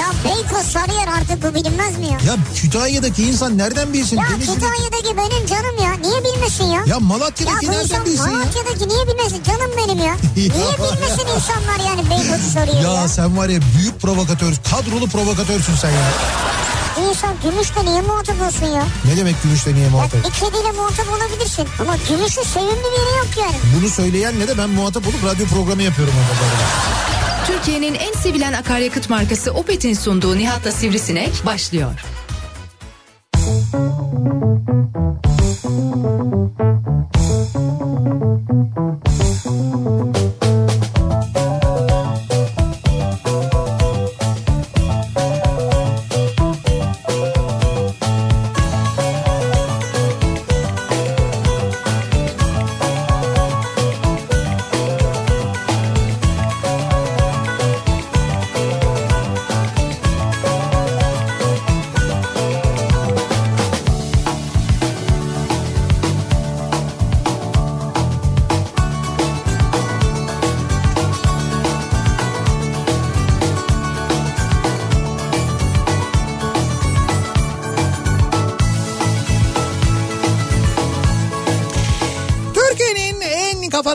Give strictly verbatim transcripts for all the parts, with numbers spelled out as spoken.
Ya Beykoz, Sarıyer artık bu bilinmez mi ya? Ya Kütahya'daki insan nereden bilsin? Ya Denizli... Kütahya'daki benim canım ya. Niye bilmesin ya? Ya Malatya'daki ya nereden bilsin Malatya'daki ya? Malatya'daki niye bilmesin? Canım benim ya. Niye bilmesin insanlar yani Beykoz'u Sarıyer'i ya? Ya sen var ya, büyük provokatör, kadrolu provokatörsün sen ya. İnsan Gümüş'te niye muhatap olsun ya? Ne demek Gümüş'te niye muhatap? Ya bir kediyle muhatap olabilirsin ama Gümüş'ün sevimli biri yok yani. Bunu söyleyen ne de ben muhatap olup radyo programı yapıyorum orada. Türkiye'nin en sevilen akaryakıt markası Opet'in sunduğu Nihat'la Sivrisinek başlıyor.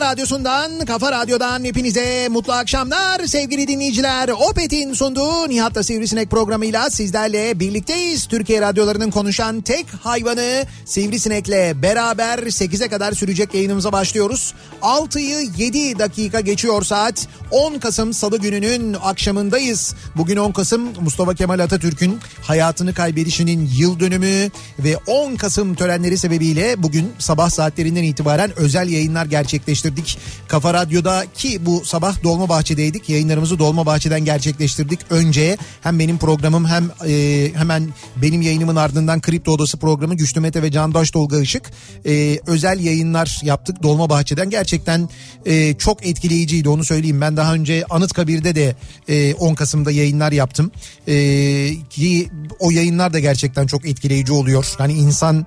Radyosundan, Kafa Radyo'dan hepinize mutlu akşamlar sevgili dinleyiciler. Opet'in sunduğu Nihat'la Sivrisinek programıyla sizlerle birlikteyiz. Türkiye radyolarının konuşan tek hayvanı Sivrisinek'le beraber sekize kadar sürecek yayınımıza başlıyoruz. altıyı yedi dakika geçiyor saat. on Kasım Salı gününün akşamındayız. Bugün on Kasım Mustafa Kemal Atatürk'ün hayatını kaybedişinin yıl dönümü ve on Kasım törenleri sebebiyle bugün sabah saatlerinden itibaren özel yayınlar gerçekleştirdik. Kafa Radyo'da, ki bu sabah Dolmabahçe'deydik. Yayınlarımızı Dolmabahçe'den gerçekleştirdik. Önce hem benim programım hem e, hemen benim yayınımın ardından Kripto Odası programı Güçlü Mete ve Candaş Tolga Işık e, özel yayınlar yaptık Dolmabahçe'den. Gerçekten e, çok etkileyiciydi, onu söyleyeyim. Ben daha önce Anıtkabir'de de e, on Kasım'da yayınlar yaptım. E, ki o yayınlar da gerçekten çok etkileyici oluyor. Hani insan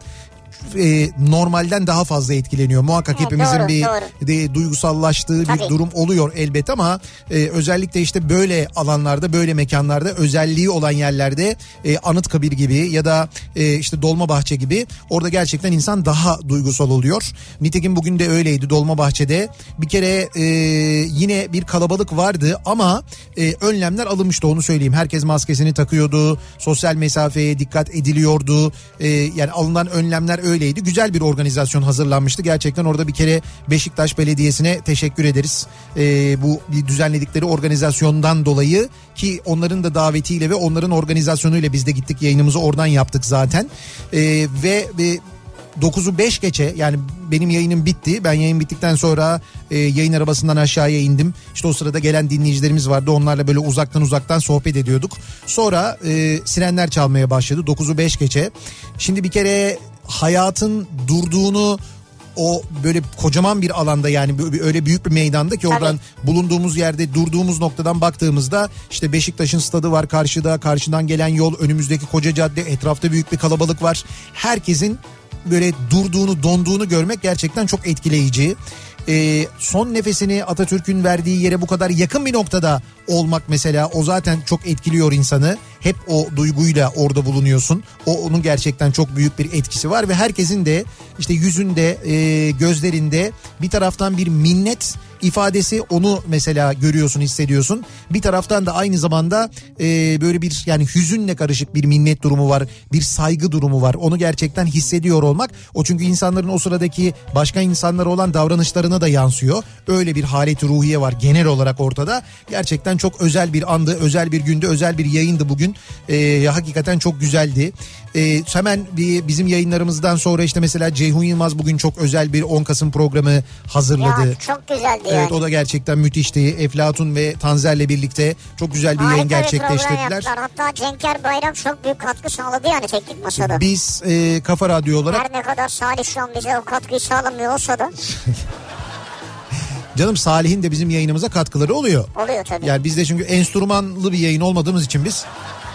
E, normalden daha fazla etkileniyor. Muhakkak evet, hepimizin doğru, bir doğru. De, duygusallaştığı tabii bir durum oluyor elbet ama e, özellikle işte böyle alanlarda, böyle mekanlarda, özelliği olan yerlerde e, Anıtkabir gibi ya da e, işte Dolmabahçe gibi, orada gerçekten insan daha duygusal oluyor. Nitekim bugün de öyleydi Dolmabahçe'de. Bir kere e, yine bir kalabalık vardı ama e, önlemler alınmıştı, onu söyleyeyim. Herkes maskesini takıyordu. Sosyal mesafeye dikkat ediliyordu. E, yani alınan önlemler öyleydi. Güzel bir organizasyon hazırlanmıştı. Gerçekten orada bir kere Beşiktaş Belediyesi'ne teşekkür ederiz. Ee, bu düzenledikleri organizasyondan dolayı, ki onların da davetiyle ve onların organizasyonuyla biz de gittik. Yayınımızı oradan yaptık zaten. Ee, ve... ve dokuzu beş geçe, yani benim yayınım bitti. Ben yayın bittikten sonra e, yayın arabasından aşağıya indim. İşte o sırada gelen dinleyicilerimiz vardı. Onlarla böyle uzaktan uzaktan sohbet ediyorduk. Sonra e, sirenler çalmaya başladı. dokuzu beş geçe. Şimdi bir kere hayatın durduğunu, o böyle kocaman bir alanda, yani öyle büyük bir meydanda ki oradan tabii bulunduğumuz yerde, durduğumuz noktadan baktığımızda işte Beşiktaş'ın stadı var karşıda. Karşıdan gelen yol, önümüzdeki koca cadde, etrafta büyük bir kalabalık var. Herkesin böyle durduğunu, donduğunu görmek gerçekten çok etkileyici. Ee, son nefesini Atatürk'ün verdiği yere bu kadar yakın bir noktada olmak mesela, o zaten çok etkiliyor insanı. Hep o duyguyla orada bulunuyorsun. O, onun gerçekten çok büyük bir etkisi var ve herkesin de işte yüzünde, e, gözlerinde bir taraftan bir minnet ifadesi, onu mesela görüyorsun, hissediyorsun. Bir taraftan da aynı zamanda e, böyle bir, yani hüzünle karışık bir minnet durumu var, bir saygı durumu var. Onu gerçekten hissediyor olmak, o çünkü insanların o sıradaki başka insanlara olan davranışlarına da yansıyor. Öyle bir haleti ruhiye var genel olarak ortada. Gerçekten çok özel bir andı, özel bir gündü, özel bir yayındı bugün. E, hakikaten çok güzeldi. E, hemen bir, bizim yayınlarımızdan sonra işte mesela Ceyhun Yılmaz bugün çok özel bir on Kasım programı hazırladı. Ya, çok güzeldi. Evet yani. O da gerçekten müthişti. Eflatun ve Tanzer'le birlikte çok güzel bir Harika yayın gerçekleştirdiler. Hatta Cenker Bayram çok büyük katkı sağladı yani teknik masada. Biz e, Kafa Radyo olarak... Her ne kadar Salih şu an bize o katkıyı sağlamıyor olsa da... Canım Salih'in de bizim yayınımıza katkıları oluyor. Oluyor tabii. Yani biz de çünkü enstrümanlı bir yayın olmadığımız için biz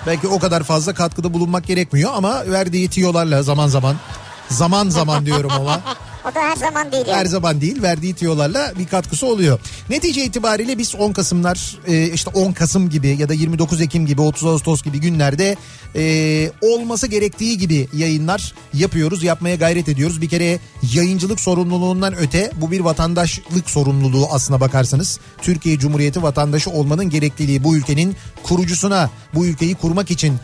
belki o kadar fazla katkıda bulunmak gerekmiyor ama verdiği tiyolarla zaman zaman zaman zaman diyorum ama. O da her zaman değil. Yani. Her zaman değil. Verdiği tiyolarla bir katkısı oluyor. Netice itibariyle biz on Kasımlar işte on Kasım gibi ya da yirmi dokuz Ekim gibi otuz Ağustos gibi günlerde olması gerektiği gibi yayınlar yapıyoruz. Yapmaya gayret ediyoruz. Bir kere yayıncılık sorumluluğundan öte bu bir vatandaşlık sorumluluğu aslına bakarsanız. Türkiye Cumhuriyeti vatandaşı olmanın gerekliliği bu ülkenin kurucusuna, bu ülkeyi kurmak için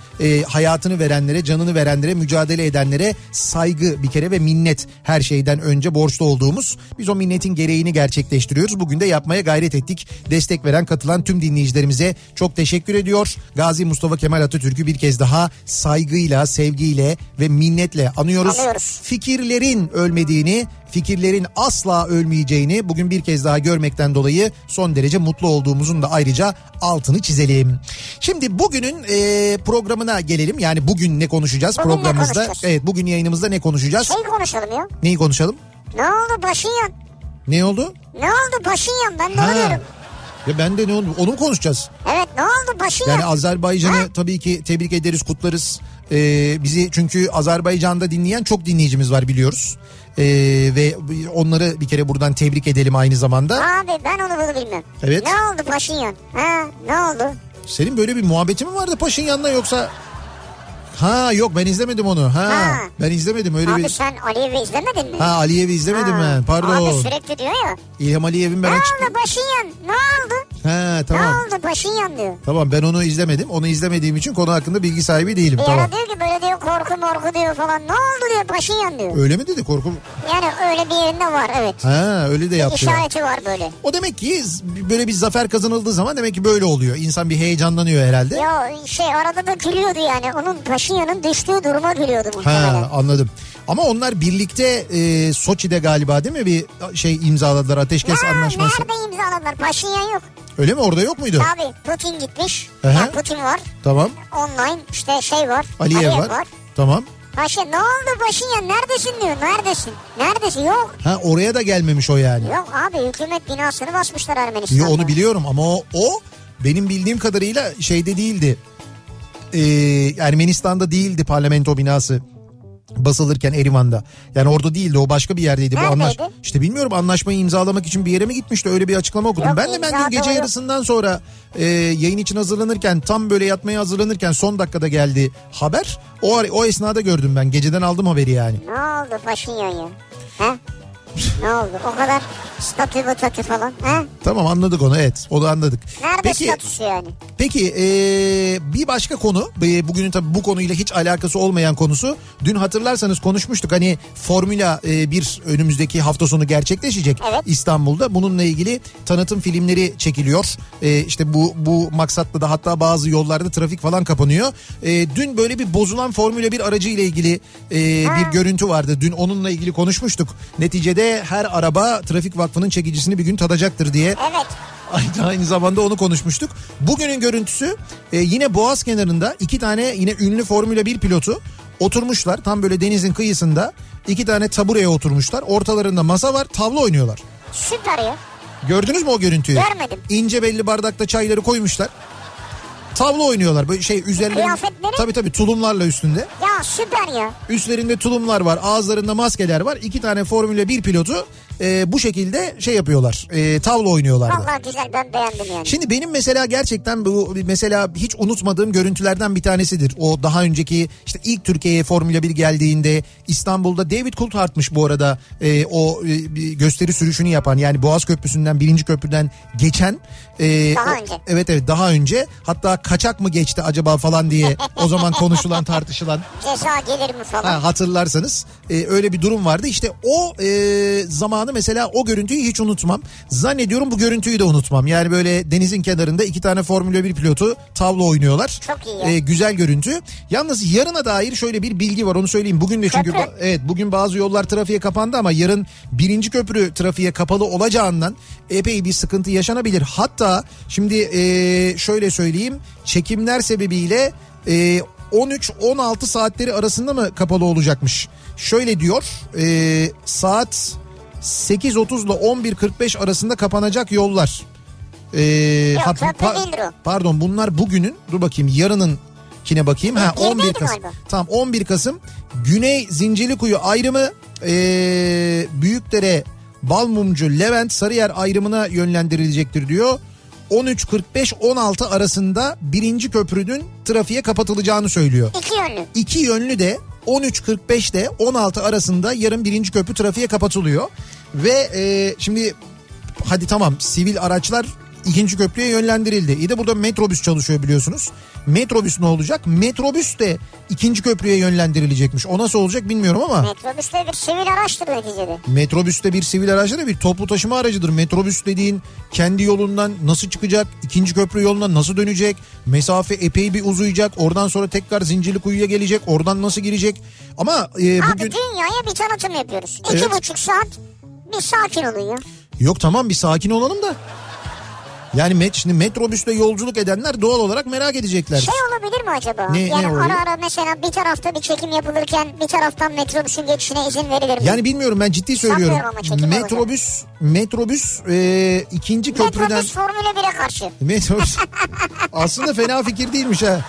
hayatını verenlere, canını verenlere, mücadele edenlere saygı bir kere ve minnet her şeyden önce borçlu olduğumuz, biz o minnetin gereğini gerçekleştiriyoruz. Bugün de yapmaya gayret ettik. Destek veren, katılan tüm dinleyicilerimize çok teşekkür ediyor. Gazi Mustafa Kemal Atatürk'ü bir kez daha saygıyla, sevgiyle ve minnetle anıyoruz. Anıyoruz. Fikirlerin ölmediğini, fikirlerin asla ölmeyeceğini bugün bir kez daha görmekten dolayı son derece mutlu olduğumuzun da ayrıca altını çizelim. Şimdi bugünün e, programına gelelim. Yani bugün ne konuşacağız bugün programımızda? Ne konuşacağız? Evet, bugün yayınımızda ne konuşacağız? Neyi konuşalım ya? Neyi konuşalım? Ne oldu Paşinyan? Ne oldu? Ne oldu Paşinyan? Ben de oluyorum. Ya ben de ne oldu? Onu mu konuşacağız? Evet, ne oldu Paşinyan? Yani Azerbaycan'ı tabii ki tebrik ederiz, kutlarız. Ee, bizi çünkü Azerbaycan'da dinleyen çok dinleyicimiz var biliyoruz. Ee, ve onları bir kere buradan tebrik edelim aynı zamanda. Abi ben onu bunu bilmem. Evet. Ne oldu Paşinyan? Ha, ne oldu? Senin böyle bir muhabbetin mi vardı Paşinyan'la yoksa? Ha yok, ben izlemedim onu. Ha, ha. Ben izlemedim öyle abi bir. Abi sen Aliyev'i izlemedin mi? Ha, Aliyev'i izlemedim ha. ben. Pardon. Abi sürekli diyor ya. İlham Aliyev'in ben. Ne oldu Paşinyan? Ne oldu? Ha tamam. Ne oldu Paşinyan diyor. Tamam, ben onu izlemedim. Onu izlemediğim için konu hakkında bilgi sahibi değilim. Bir tamam. Ara diyor ki böyle diyor, korku morku diyor falan. Ne oldu diyor Paşinyan diyor. Öyle mi dedi korku? Yani öyle bir yerinde var evet. Ha öyle de yaptı. İşareti var böyle. O demek ki böyle bir zafer kazanıldığı zaman demek ki böyle oluyor. İnsan bir heyecanlanıyor herhalde. Ya şey arada da gülüyordu yani onun Paşinyan. Paşinyan'ın düştüğü duruma gülüyordu muhtemelen. Ha, anladım. Ama onlar birlikte e, Soçi'de galiba değil mi bir şey imzaladılar, ateşkes ya, anlaşması. Nerede imzaladılar? Paşinyan yok. Öyle mi? Orada yok muydu? Tabii. Putin gitmiş. Yani Putin var. Tamam. Online işte şey var. Aliyev, Aliyev var. var. Tamam. Paşinyan ne oldu Paşinyan? Neredesin diyor. Neredesin? Neredesin? Yok. Ha, oraya da gelmemiş o yani. Yok abi, hükümet binasını basmışlar Ermenistan'da. Yo, onu biliyorum ama o, o benim bildiğim kadarıyla şeyde değildi. Ee, Ermenistan'da değildi parlamento binası basılırken Erivan'da. Yani orada değildi, o başka bir yerdeydi. Neredeydi? Bu anlaş. İşte bilmiyorum, anlaşmayı imzalamak için bir yere mi gitmişti, öyle bir açıklama okudum. Yok, ben de ben dün gece yarısından sonra e, yayın için hazırlanırken, tam böyle yatmaya hazırlanırken son dakikada geldi haber. O o esnada gördüm ben, geceden aldım haberi yani. Ne oldu Paşinyan'a? He? Ne oldu? O kadar statü batı falan. He? Tamam, anladık onu, evet. Onu anladık. Nerede peki, statüsü yani? Peki ee, bir başka konu. Bugünün tabii bu konuyla hiç alakası olmayan konusu. Dün hatırlarsanız konuşmuştuk. Hani Formula bir önümüzdeki hafta sonu gerçekleşecek. Evet. İstanbul'da. Bununla ilgili tanıtım filmleri çekiliyor. E, işte bu bu maksatla da hatta bazı yollarda trafik falan kapanıyor. E, dün böyle bir bozulan Formula bir aracı ile ilgili e, bir görüntü vardı. Dün onunla ilgili konuşmuştuk. Neticede her araba Trafik Vakfı'nın çekicisini bir gün tadacaktır diye. Evet. Aynı, aynı zamanda onu konuşmuştuk. Bugünün görüntüsü e, yine Boğaz kenarında iki tane yine ünlü Formula bir pilotu oturmuşlar. Tam böyle denizin kıyısında iki tane tabureye oturmuşlar. Ortalarında masa var, tavla oynuyorlar. Süper ya. Gördünüz mü o görüntüyü? Görmedim. İnce belli bardakta çayları koymuşlar. Tavla oynuyorlar. Böyle şey üzerlerinde. Kıyafetleri? Tabii tabii, tulumlarla üstünde. Ya süper ya. Üstlerinde tulumlar var. Ağızlarında maskeler var. İki tane Formula bir pilotu e, bu şekilde şey yapıyorlar. E, tavla oynuyorlar. Vallahi güzel, ben beğendim yani. Şimdi benim mesela gerçekten bu mesela hiç unutmadığım görüntülerden bir tanesidir. O daha önceki işte ilk Türkiye'ye Formula bir geldiğinde İstanbul'da David Coulthard'mış bu arada e, o e, gösteri sürüşünü yapan, yani Boğaz Köprüsü'nden, birinci köprüden geçen. E, daha önce. O, evet evet daha önce. Hatta kaçak mı geçti acaba falan diye o zaman konuşulan, tartışılan. Ceza gelir mi falan. Ha, hatırlarsanız e, öyle bir durum vardı. İşte o e, zamanı mesela, o görüntüyü hiç unutmam. Zannediyorum bu görüntüyü de unutmam. Yani böyle denizin kenarında iki tane Formula bir pilotu tavla oynuyorlar. Çok iyi. E, güzel görüntü. Yalnız yarına dair şöyle bir bilgi var, onu söyleyeyim. Bugün de çünkü ba- evet bugün bazı yollar trafiğe kapandı ama yarın birinci köprü trafiğe kapalı olacağından epey bir sıkıntı yaşanabilir. Hatta şimdi e, şöyle söyleyeyim. Çekimler sebebiyle e, on üç on altı saatleri arasında mı kapalı olacakmış? Şöyle diyor, e, saat sekiz otuz ile on bir kırk beş arasında kapanacak yollar. Ee, Yok hat, pa- pardon bunlar bugünün, dur bakayım yarınınkine bakayım. Ha, on bir Kasım. Tamam, on bir Kasım Güney Zincirlikuyu ayrımı ee, Büyükdere, Balmumcu, Levent, Sarıyer ayrımına yönlendirilecektir diyor. on üç kırk beş on altı arasında birinci köprünün trafiğe kapatılacağını söylüyor. İki yönlü. İki yönlü de on üç kırk beş ile on altı arasında yarın birinci köprü trafiğe kapatılıyor. Ve e, şimdi hadi tamam, sivil araçlar ikinci köprüye yönlendirildi. İyi de burada metrobüs çalışıyor biliyorsunuz. Metrobüs ne olacak? Metrobüs de ikinci köprüye yönlendirilecekmiş. O nasıl olacak bilmiyorum ama. Metrobüs de bir sivil araçtır neticede. Metrobüs de bir sivil araçtır, bir toplu taşıma aracıdır. Metrobüs dediğin kendi yolundan nasıl çıkacak? İkinci köprü yolundan nasıl dönecek? Mesafe epey bir uzayacak. Oradan sonra tekrar Zincirlikuyu'ya gelecek. Oradan nasıl girecek? Ama e, bugün... Abi dünyaya bir tanıtım yapıyoruz. Evet. İki buçuk saat bir sakin olun ya. Yok tamam, bir sakin olalım da. Yani met, şimdi metrobüsle yolculuk edenler doğal olarak merak edecekler. Şey olabilir mi acaba? Ne, yani ne ara ara mesela bir tarafta bir çekim yapılırken bir taraftan metrobüsün geçişine izin verilir mi? Yani bilmiyorum, ben ciddi söylüyorum. Metrobüs, metrobüs e, ikinci metrobüs köprüden... Metrobüs Formula bire karşı. Metrobüs aslında fena fikir değilmiş ha.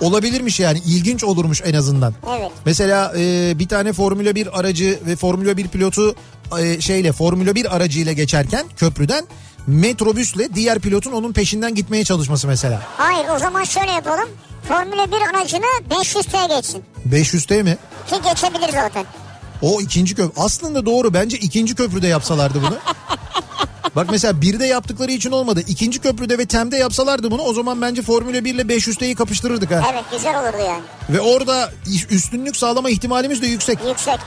Olabilirmiş yani, ilginç olurmuş en azından. Evet. Mesela e, bir tane Formula bir aracı ve Formula bir pilotu e, şeyle Formula bir aracıyla geçerken köprüden... Metrobüsle diğer pilotun onun peşinden gitmeye çalışması mesela. Hayır, o zaman şöyle yapalım. Formula bir aracını beş yüz T'ye geçsin. beş yüz T mi? Ki geçebilir zaten. O ikinci köprü. Aslında doğru, bence ikinci köprüde yapsalardı bunu. Bak mesela birde yaptıkları için olmadı. İkinci köprüde ve T E M'de yapsalardı bunu, o zaman bence Formula bir ile beş yüz T'yi kapıştırırdık ha. Evet, güzel olurdu yani. Ve orada üstünlük sağlama ihtimalimiz de yüksek. Yüksek.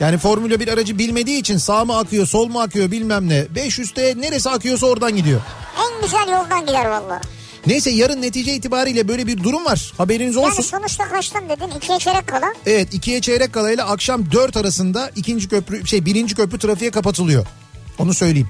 Yani Formula bir aracı bilmediği için sağ mı akıyor, sol mu akıyor bilmem ne. beş yüzde neresi akıyorsa oradan gidiyor. En güzel yoldan gider valla. Neyse, yarın netice itibariyle böyle bir durum var. Haberiniz olsun. Yani sonuçta kaçtan dedin? ikiye çeyrek kala. Evet, ikiye çeyrek kala ile akşam dört arasında ikinci köprü, şey birinci köprü trafiğe kapatılıyor. Onu söyleyeyim.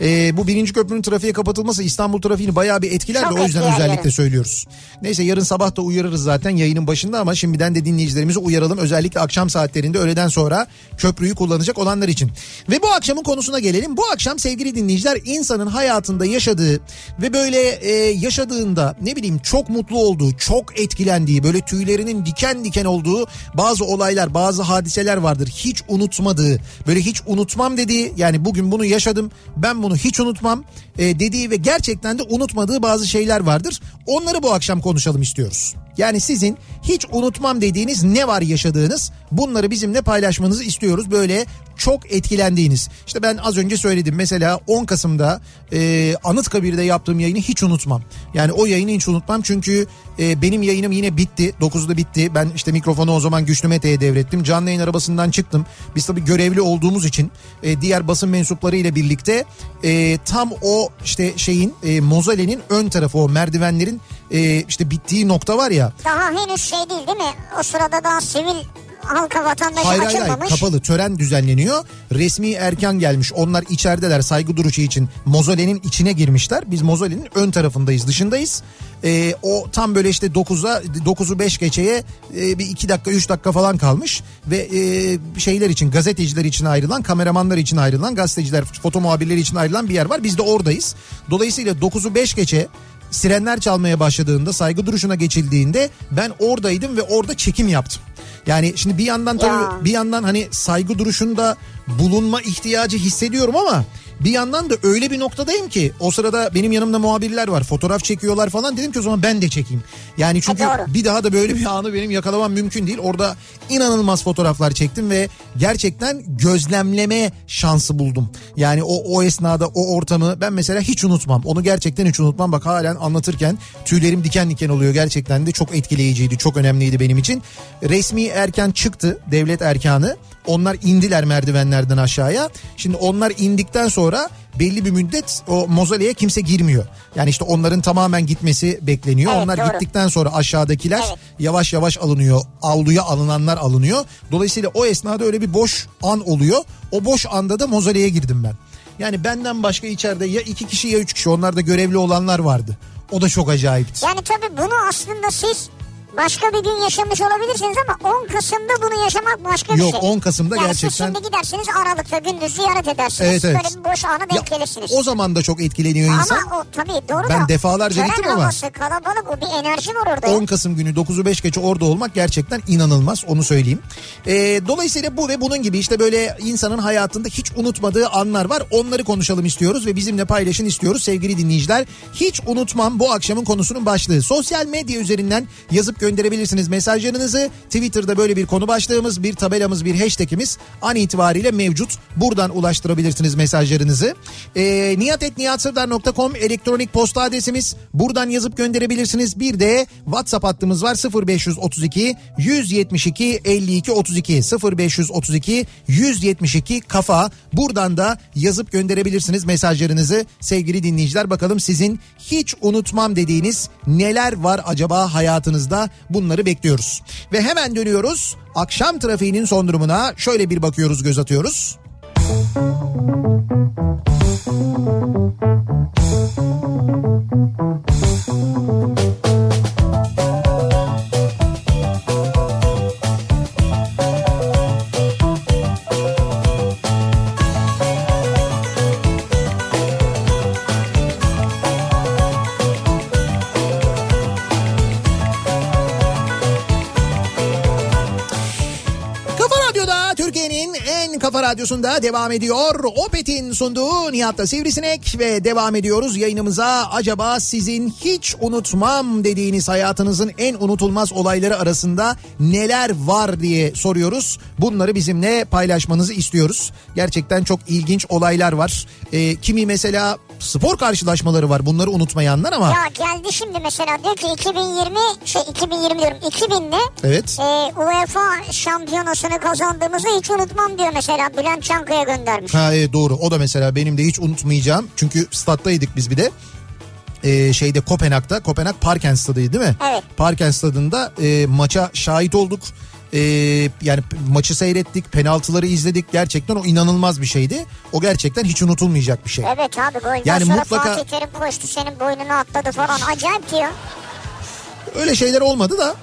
Ee, bu birinci köprünün trafiğe kapatılması İstanbul trafiğini bayağı bir etkiler de o yüzden özellikle yarın söylüyoruz. Neyse, yarın sabah da uyarırız zaten yayının başında ama şimdiden de dinleyicilerimizi uyaralım. Özellikle akşam saatlerinde, öğleden sonra köprüyü kullanacak olanlar için. Ve bu akşamın konusuna gelelim. Bu akşam sevgili dinleyiciler, insanın hayatında yaşadığı ve böyle e, yaşadığında ne bileyim çok mutlu olduğu, çok etkilendiği, böyle tüylerinin diken diken olduğu bazı olaylar, bazı hadiseler vardır. Hiç unutmadığı, böyle hiç unutmam dediği, yani bugün bunu yaşadım, ben bunu hiç unutmam dediği ve gerçekten de unutmadığı bazı şeyler vardır. Onları bu akşam konuşalım istiyoruz. Yani sizin hiç unutmam dediğiniz ne var yaşadığınız, bunları bizimle paylaşmanızı istiyoruz. Böyle çok etkilendiğiniz. İşte ben az önce söyledim. Mesela on Kasım'da e, Anıtkabir'de yaptığım yayını hiç unutmam. Yani o yayını hiç unutmam çünkü e, benim yayınım yine bitti. dokuzda bitti. Ben işte mikrofonu o zaman Güçlü Mete'ye devrettim. Canlı yayın arabasından çıktım. Biz tabii görevli olduğumuz için e, diğer basın mensupları ile birlikte e, tam o işte şeyin e, mozalenin ön tarafı, o merdivenlerin e, işte bittiği nokta var ya. Daha henüz şey değil değil mi? O sırada daha sivil... halka, vatandaşı hayır, açılmamış. Hayır, kapalı tören düzenleniyor. Resmi erken gelmiş. Onlar içerideler, saygı duruşu için. Mozolenin içine girmişler. Biz mozolenin ön tarafındayız, dışındayız. Ee, o tam böyle işte dokuza dokuzu beş geçeye e, bir iki dakika üç dakika falan kalmış ve e, şeyler için, gazeteciler için ayrılan, kameramanlar için ayrılan, gazeteciler, foto muhabirleri için ayrılan bir yer var. Biz de oradayız. Dolayısıyla dokuzu beş geçe sirenler çalmaya başladığında, saygı duruşuna geçildiğinde ben oradaydım ve orada çekim yaptım. Yani şimdi bir yandan tabii ya, bir yandan hani saygı duruşunda bulunma ihtiyacı hissediyorum ama bir yandan da öyle bir noktadayım ki o sırada benim yanımda muhabirler var, fotoğraf çekiyorlar falan, dedim ki o zaman ben de çekeyim. Yani çünkü e bir daha da böyle bir anı benim yakalamam mümkün değil. Orada inanılmaz fotoğraflar çektim ve gerçekten gözlemleme şansı buldum. Yani o o esnada o ortamı ben mesela hiç unutmam. Onu gerçekten hiç unutmam. Bak halen anlatırken tüylerim diken diken oluyor. Gerçekten de çok etkileyiciydi, çok önemliydi benim için. Resmi erken çıktı, devlet erkanı. Onlar indiler merdivenlerden aşağıya. Şimdi onlar indikten sonra belli bir müddet o mozoleye kimse girmiyor. Yani işte onların tamamen gitmesi bekleniyor. Evet, onlar doğru. Gittikten sonra aşağıdakiler evet, yavaş yavaş alınıyor. Avluya alınanlar alınıyor. Dolayısıyla o esnada öyle bir boş an oluyor. O boş anda da mozoleye girdim ben. Yani benden başka içeride ya iki kişi ya üç kişi, onlar da görevli olanlar vardı. O da çok acayipti. Yani tabii bunu aslında siz başka bir gün yaşamış olabilirsiniz ama on Kasım'da bunu yaşamak başka bir Yok, şey. Yok on Kasım'da yani gerçekten. Siz şimdi gidersiniz Aralık'ta gündüz ziyaret edersiniz. Evet, evet. Böyle bir boş ana denk ya, gelirsiniz. O zaman da çok etkileniyor ama insan. Ama o tabii doğru ben da. Ben defalarca gittim ama. Havası, kalabalık o bir enerji var orada. on Kasım günü dokuzu beş geçe orada olmak gerçekten inanılmaz, onu söyleyeyim. Ee, dolayısıyla bu ve bunun gibi işte böyle insanın hayatında hiç unutmadığı anlar var. Onları konuşalım istiyoruz ve bizimle paylaşın istiyoruz sevgili dinleyiciler. Hiç unutmam bu akşamın konusunun başlığı. Sosyal medya üzerinden yazıp gönderebilirsiniz mesajlarınızı. Twitter'da böyle bir konu başlığımız, bir tabelamız, bir hashtagimiz an itibariyle mevcut. Buradan ulaştırabilirsiniz mesajlarınızı. Ee, nihat et nihat sırdar nokta com elektronik posta adresimiz. Buradan yazıp gönderebilirsiniz. Bir de WhatsApp hattımız var sıfır beş otuz iki yüz yetmiş iki elli iki otuz iki sıfır beş otuz iki yüz yetmiş iki kafa. Buradan da yazıp gönderebilirsiniz mesajlarınızı sevgili dinleyiciler. Bakalım sizin hiç unutmam dediğiniz neler var acaba hayatınızda? Bunları bekliyoruz. Ve hemen dönüyoruz. Akşam trafiğinin son durumuna şöyle bir bakıyoruz, göz atıyoruz. Kafa Radyosu'nda devam ediyor. Opet'in sunduğu Nihat'ta Sivrisinek ve devam ediyoruz yayınımıza. Acaba sizin hiç unutmam dediğiniz hayatınızın en unutulmaz olayları arasında neler var diye soruyoruz. Bunları bizimle paylaşmanızı istiyoruz. Gerçekten çok ilginç olaylar var. E, kimi mesela spor karşılaşmaları var. Bunları unutmayanlar ama. Ya geldi şimdi mesela diyor ki iki bin yirmi şey iki bin yirmi diyorum iki binde evet. e, UEFA şampiyonasını kazandığımızı hiç unutmam diyor mesela. Mesela Bülent Çankaya göndermiş. Ha evet, doğru. O da mesela benim de hiç unutmayacağım. Çünkü stattaydık biz bir de. Ee, şeyde Kopenhag'da. Kopenhag Parken Stadı'ydı değil mi? Evet. Parken Stadı'nda e, maça şahit olduk. E, yani maçı seyrettik. Penaltıları izledik. Gerçekten o inanılmaz bir şeydi. O gerçekten hiç unutulmayacak bir şey. Evet abi. Golden yani sonra mutlaka... Fatih Terim koştu senin boynuna atladı falan. Acayip diyor. Öyle şeyler olmadı da.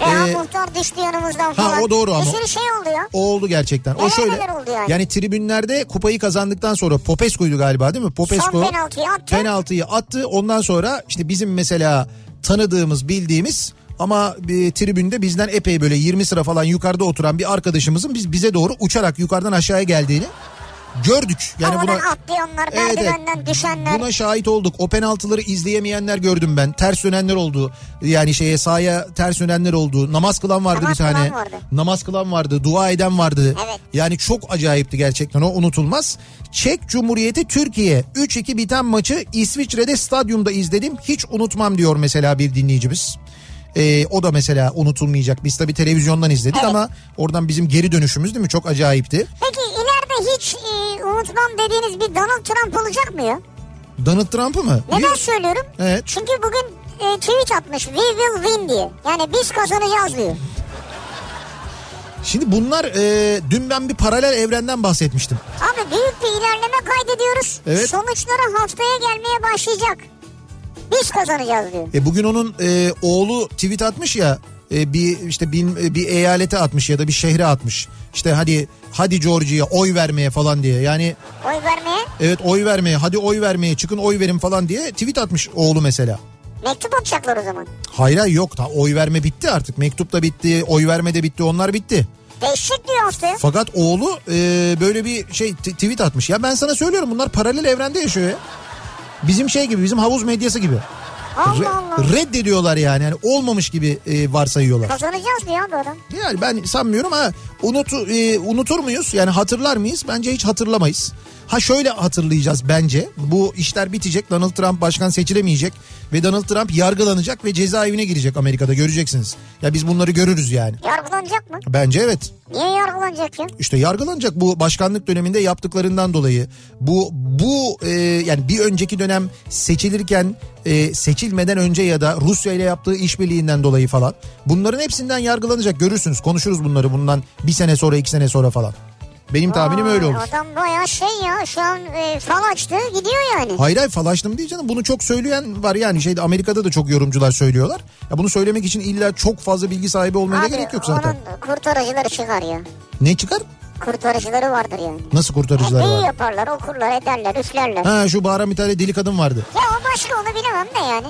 Ya ee, muhtar düştü yanımızdan falan. Ha o doğru ama. Bir sürü şey oldu ya. O oldu gerçekten. Neler o şöyle. Oldu yani? Yani tribünlerde kupayı kazandıktan sonra Popescu'ydu galiba değil mi? Popescu. Son penaltıyı attı. Penaltıyı attı. Ondan sonra işte bizim mesela tanıdığımız, bildiğimiz ama e, tribünde bizden epey böyle yirmi sıra falan yukarıda oturan bir arkadaşımızın biz bize doğru uçarak yukarıdan aşağıya geldiğini gördük. Yani havadan buna atlayanlar, evet, merdivenden düşenler. Buna şahit olduk. O penaltıları izleyemeyenler gördüm ben. Ters dönenler oldu. Yani şeye sahaya ters dönenler oldu. Namaz kılan vardı Namaz bir tane. Kılan vardı. Namaz kılan vardı. Dua eden vardı. Evet. Yani çok acayipti gerçekten. O unutulmaz. Çek Cumhuriyeti Türkiye üç iki biten maçı İsviçre'de stadyumda izledim. Hiç unutmam diyor mesela bir dinleyicimiz. Ee, o da mesela unutulmayacak. Biz tabii televizyondan izledik evet. Ama oradan bizim geri dönüşümüz değil mi? Çok acayipti. Peki ileride hiç e, unutmam dediğiniz bir Donald Trump olacak mı ya? Donald Trump'ı mı? Neden Biz... söylüyorum? Evet. Çünkü bugün e, tweet atmış. We will win diye. Yani biz kazanacağız diyor. Şimdi bunlar e, dün ben bir paralel evrenden bahsetmiştim. Abi büyük bir ilerleme kaydediyoruz. Evet. Sonuçlara haftaya gelmeye başlayacak. Biz kazanacağız diyor. E bugün onun e, oğlu tweet atmış ya e, bir işte bir, bir eyalete atmış ya da bir şehre atmış. İşte hadi hadi Georgia'ya oy vermeye falan diye yani. Oy vermeye? Evet oy vermeye hadi oy vermeye çıkın oy verin falan diye tweet atmış oğlu mesela. Mektup atacaklar o zaman. Hayır yok da oy verme bitti artık mektup da bitti oy verme de bitti onlar bitti. Değişik diyor aslında. Fakat oğlu e, böyle bir şey t- tweet atmış ya ben sana söylüyorum bunlar paralel evrende yaşıyor ya. Bizim şey gibi bizim havuz medyası gibi. Allah Allah. Re- reddediyorlar yani. Yani olmamış gibi e, varsayıyorlar. Kazanacağız diyor böyle. Yani ben sanmıyorum ha unut, e, unutur muyuz yani hatırlar mıyız bence hiç hatırlamayız. Ha şöyle hatırlayacağız bence bu işler bitecek Donald Trump başkan seçilemeyecek ve Donald Trump yargılanacak ve cezaevine girecek Amerika'da göreceksiniz. Ya biz bunları görürüz yani. Yargılanacak mı? Bence evet. Niye yargılanacak ya? İşte yargılanacak bu başkanlık döneminde yaptıklarından dolayı. Bu bu e, yani bir önceki dönem seçilirken e, seçilmeden önce ya da Rusya ile yaptığı işbirliğinden dolayı falan. Bunların hepsinden yargılanacak görürsünüz konuşuruz bunları bundan bir sene sonra iki sene sonra falan. Benim tahminim Aa, öyle olmuş. Adam bayağı şey ya şu an e, fal açtı gidiyor yani. Hayır hayır fal açtım değil canım. Bunu çok söyleyen var yani şeyde Amerika'da da çok yorumcular söylüyorlar. Ya bunu söylemek için illa çok fazla bilgi sahibi olmaya abi, da gerek yok zaten. Abi kurtarıcıları çıkar ya. Ne çıkar? Kurtarıcıları vardır yani. Nasıl kurtarıcıları var? İyi yaparlar, okurlar, ederler, üflerler. Ha şu Bahram bir tane deli kadın vardı. Ya o başka onu bilemem de yani.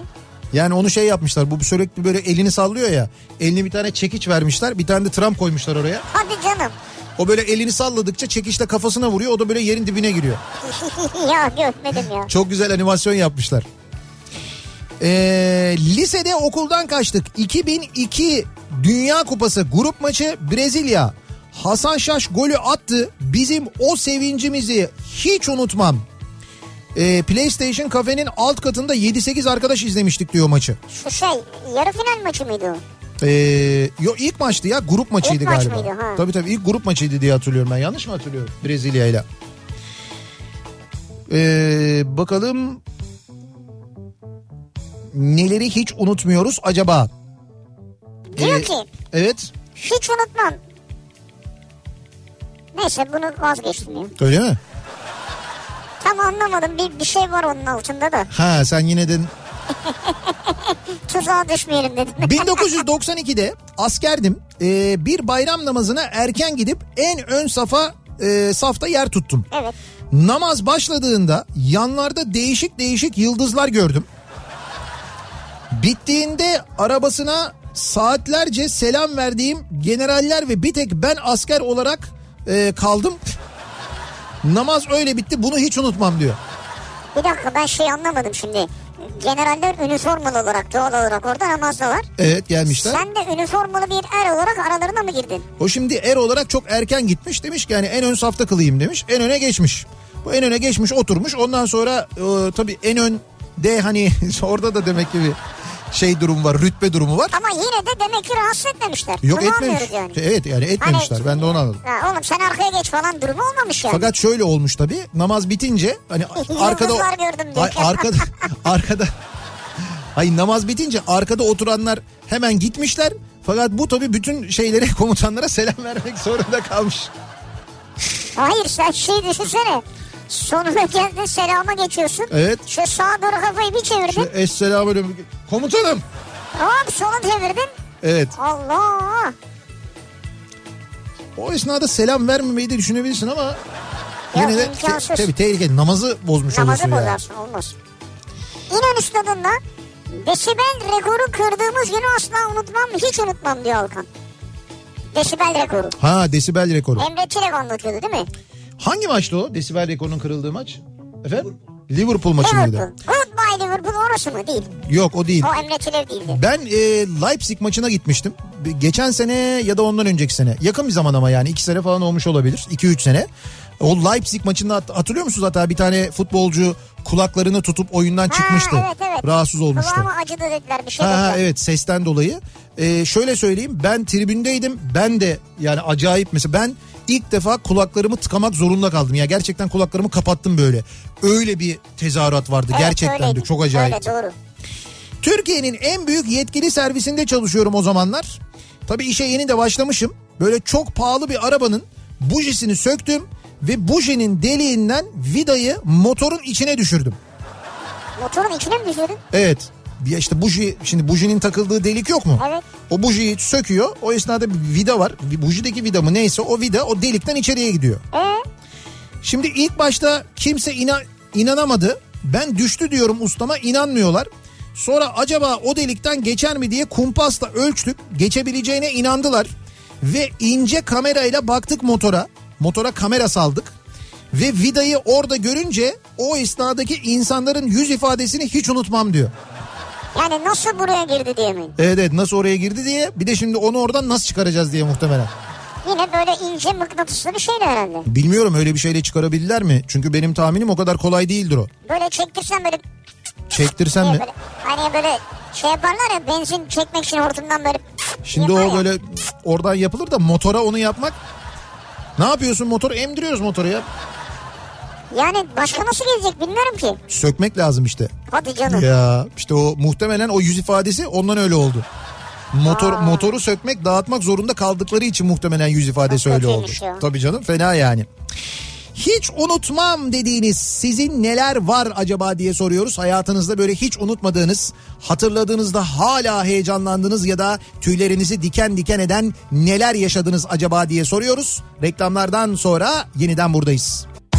Yani onu şey yapmışlar, bu sürekli böyle elini sallıyor ya. Eline bir tane çekiç vermişler, bir tane de Trump koymuşlar oraya. Hadi canım. O böyle elini salladıkça çekişle kafasına vuruyor. O da böyle yerin dibine giriyor. Ya görmedim ya. Çok güzel animasyon yapmışlar. Ee, lisede okuldan kaçtık. iki bin iki Dünya Kupası grup maçı Brezilya. Hasan Şaş golü attı. Bizim o sevincimizi hiç unutmam. Ee, PlayStation kafenin alt katında yedi sekiz arkadaş izlemiştik diyor maçı. Şu şey yarı final maçı mıydı o? Ee, yo ilk maçtı ya grup maçıydı ilk galiba. Maç mıydı, ha? Tabii tabii ilk grup maçıydı diye hatırlıyorum ben. Yanlış mı hatırlıyorum? Brezilya ile. Ee, bakalım neleri hiç unutmuyoruz acaba? Diyor ee, ki. Evet. Hiç unutmam. Neyse bunu vazgeçtim ya. Öyle mi? Tam anlamadım bir, bir şey var onun altında da. Ha sen yine de. Tuzağa düşmeyelim dedim. bin dokuz yüz doksan iki'de askerdim. Ee, bir bayram namazına erken gidip en ön safa e, safta yer tuttum. Evet. Namaz başladığında yanlarda değişik değişik yıldızlar gördüm. Bittiğinde arabasına saatlerce selam verdiğim generaller ve bir tek ben asker olarak e, kaldım. Namaz öyle bitti. Bunu hiç unutmam diyor. Bir dakika ben şey anlamadım şimdi. Generaller üniformalı olarak doğal olarak orada namazdalar. Evet gelmişler. Sen de üniformalı bir er olarak aralarına mı girdin? O şimdi er olarak çok erken gitmiş demiş ki yani en ön safta kılayım demiş. En öne geçmiş. Bu en öne geçmiş oturmuş. Ondan sonra e, tabii en önde hani orada da demek ki bir şey durum var rütbe durumu var. Ama yine de demek ki rahatsız etmemişler. Yok bunu etmemiş. Yani. Evet yani etmemişler hani, ben de onu anladım. Ha, oğlum sen arkaya geç falan durumu olmamış yani. Fakat şöyle olmuş tabii namaz bitince hani arkada, ay, arkada arkada hayır namaz bitince arkada oturanlar hemen gitmişler. Fakat bu tabii bütün şeylere komutanlara selam vermek zorunda kalmış. Hayır sen şey düşünsene. Sonuna geldin selama geçiyorsun. Evet. Şu sağa doğru kafayı bir çevirdin. Esselamu aleyküm. Komutanım. Hop sola çevirdin. Evet. Allah. O esnada selam vermemeyi de düşünebilirsin ama. Yok yine de te- tabii tehlikeli. Namazı bozmuş namazı olursun. Namazı bozarsın yani. Olmaz. İnönü Stadı'nda desibel rekoru kırdığımız günü asla unutmam hiç unutmam diyor Alkan. Desibel rekoru. Ha desibel rekoru. Emre Çilek anlatıyordu değil mi? Hangi maçtı o? Desibel rekorunun kırıldığı maç. Efendim? Liverpool, Liverpool maçı Liverpool. mıydı? Goodbye Liverpool orası mı? Değil. Yok o değil. O Emre Çelebi değildi. Ben e, Leipzig maçına gitmiştim. Geçen sene ya da ondan önceki sene. Yakın bir zaman ama yani iki sene falan olmuş olabilir. iki üç sene. O Leipzig maçında hatırlıyor musunuz hatta bir tane futbolcu kulaklarını tutup oyundan ha, çıkmıştı. Evet, evet. Rahatsız olmuştu. Kulağıma acıdı dediler bir şey ha, dediler. Evet sesten dolayı. E, şöyle söyleyeyim ben tribündeydim. Ben de yani acayip mesela ben... İlk defa kulaklarımı tıkamak zorunda kaldım. Ya gerçekten kulaklarımı kapattım böyle. Öyle bir tezahürat vardı evet, gerçekten öyleydi. De çok acayip. Öyle, doğru. Türkiye'nin en büyük yetkili servisinde çalışıyorum o zamanlar. Tabii işe yeni de başlamışım. Böyle çok pahalı bir arabanın bujisini söktüm ve bujinin deliğinden vidayı motorun içine düşürdüm. Motorun içine mi düşürdün? Evet. Ya işte buji şimdi bujinin takıldığı delik yok mu? Evet. O bujiyi söküyor. O esnada bir vida var. Bujideki vida mı neyse o vida o delikten içeriye gidiyor. Ee? Şimdi ilk başta kimse inan, inanamadı. Ben düştü diyorum ustama inanmıyorlar. Sonra acaba o delikten geçer mi diye kumpasla ölçtük. Geçebileceğine inandılar. Ve ince kamerayla baktık motora. Motora kamera saldık. Ve vidayı orada görünce o esnadaki insanların yüz ifadesini hiç unutmam diyor. Yani nasıl buraya girdi diye mi? Evet evet nasıl oraya girdi diye bir de şimdi onu oradan nasıl çıkaracağız diye muhtemelen. Yine böyle ince mıknatıslı bir şeyle herhalde. Bilmiyorum öyle bir şeyle çıkarabilirler mi? Çünkü benim tahminim o kadar kolay değildir o. Böyle çektirsen böyle... Çektirsen mi? Böyle, hani böyle şey yaparlar ya benzin çekmek için hortumdan böyle... Şimdi o ya. Böyle oradan yapılır da motora onu yapmak... Ne yapıyorsun motoru? Emdiriyoruz motoru ya. Yani başka nasıl gelecek bilmiyorum ki. Sökmek lazım işte. Hadi canım. Ya işte o muhtemelen o yüz ifadesi ondan öyle oldu. Motor Aa. motoru sökmek, dağıtmak zorunda kaldıkları için muhtemelen yüz ifadesi öyle oldu. Tabii canım, fena yani. Hiç unutmam dediğiniz sizin neler var acaba diye soruyoruz. Hayatınızda böyle hiç unutmadığınız, hatırladığınızda hala heyecanlandığınız ya da tüylerinizi diken diken eden neler yaşadınız acaba diye soruyoruz. Reklamlardan sonra yeniden buradayız.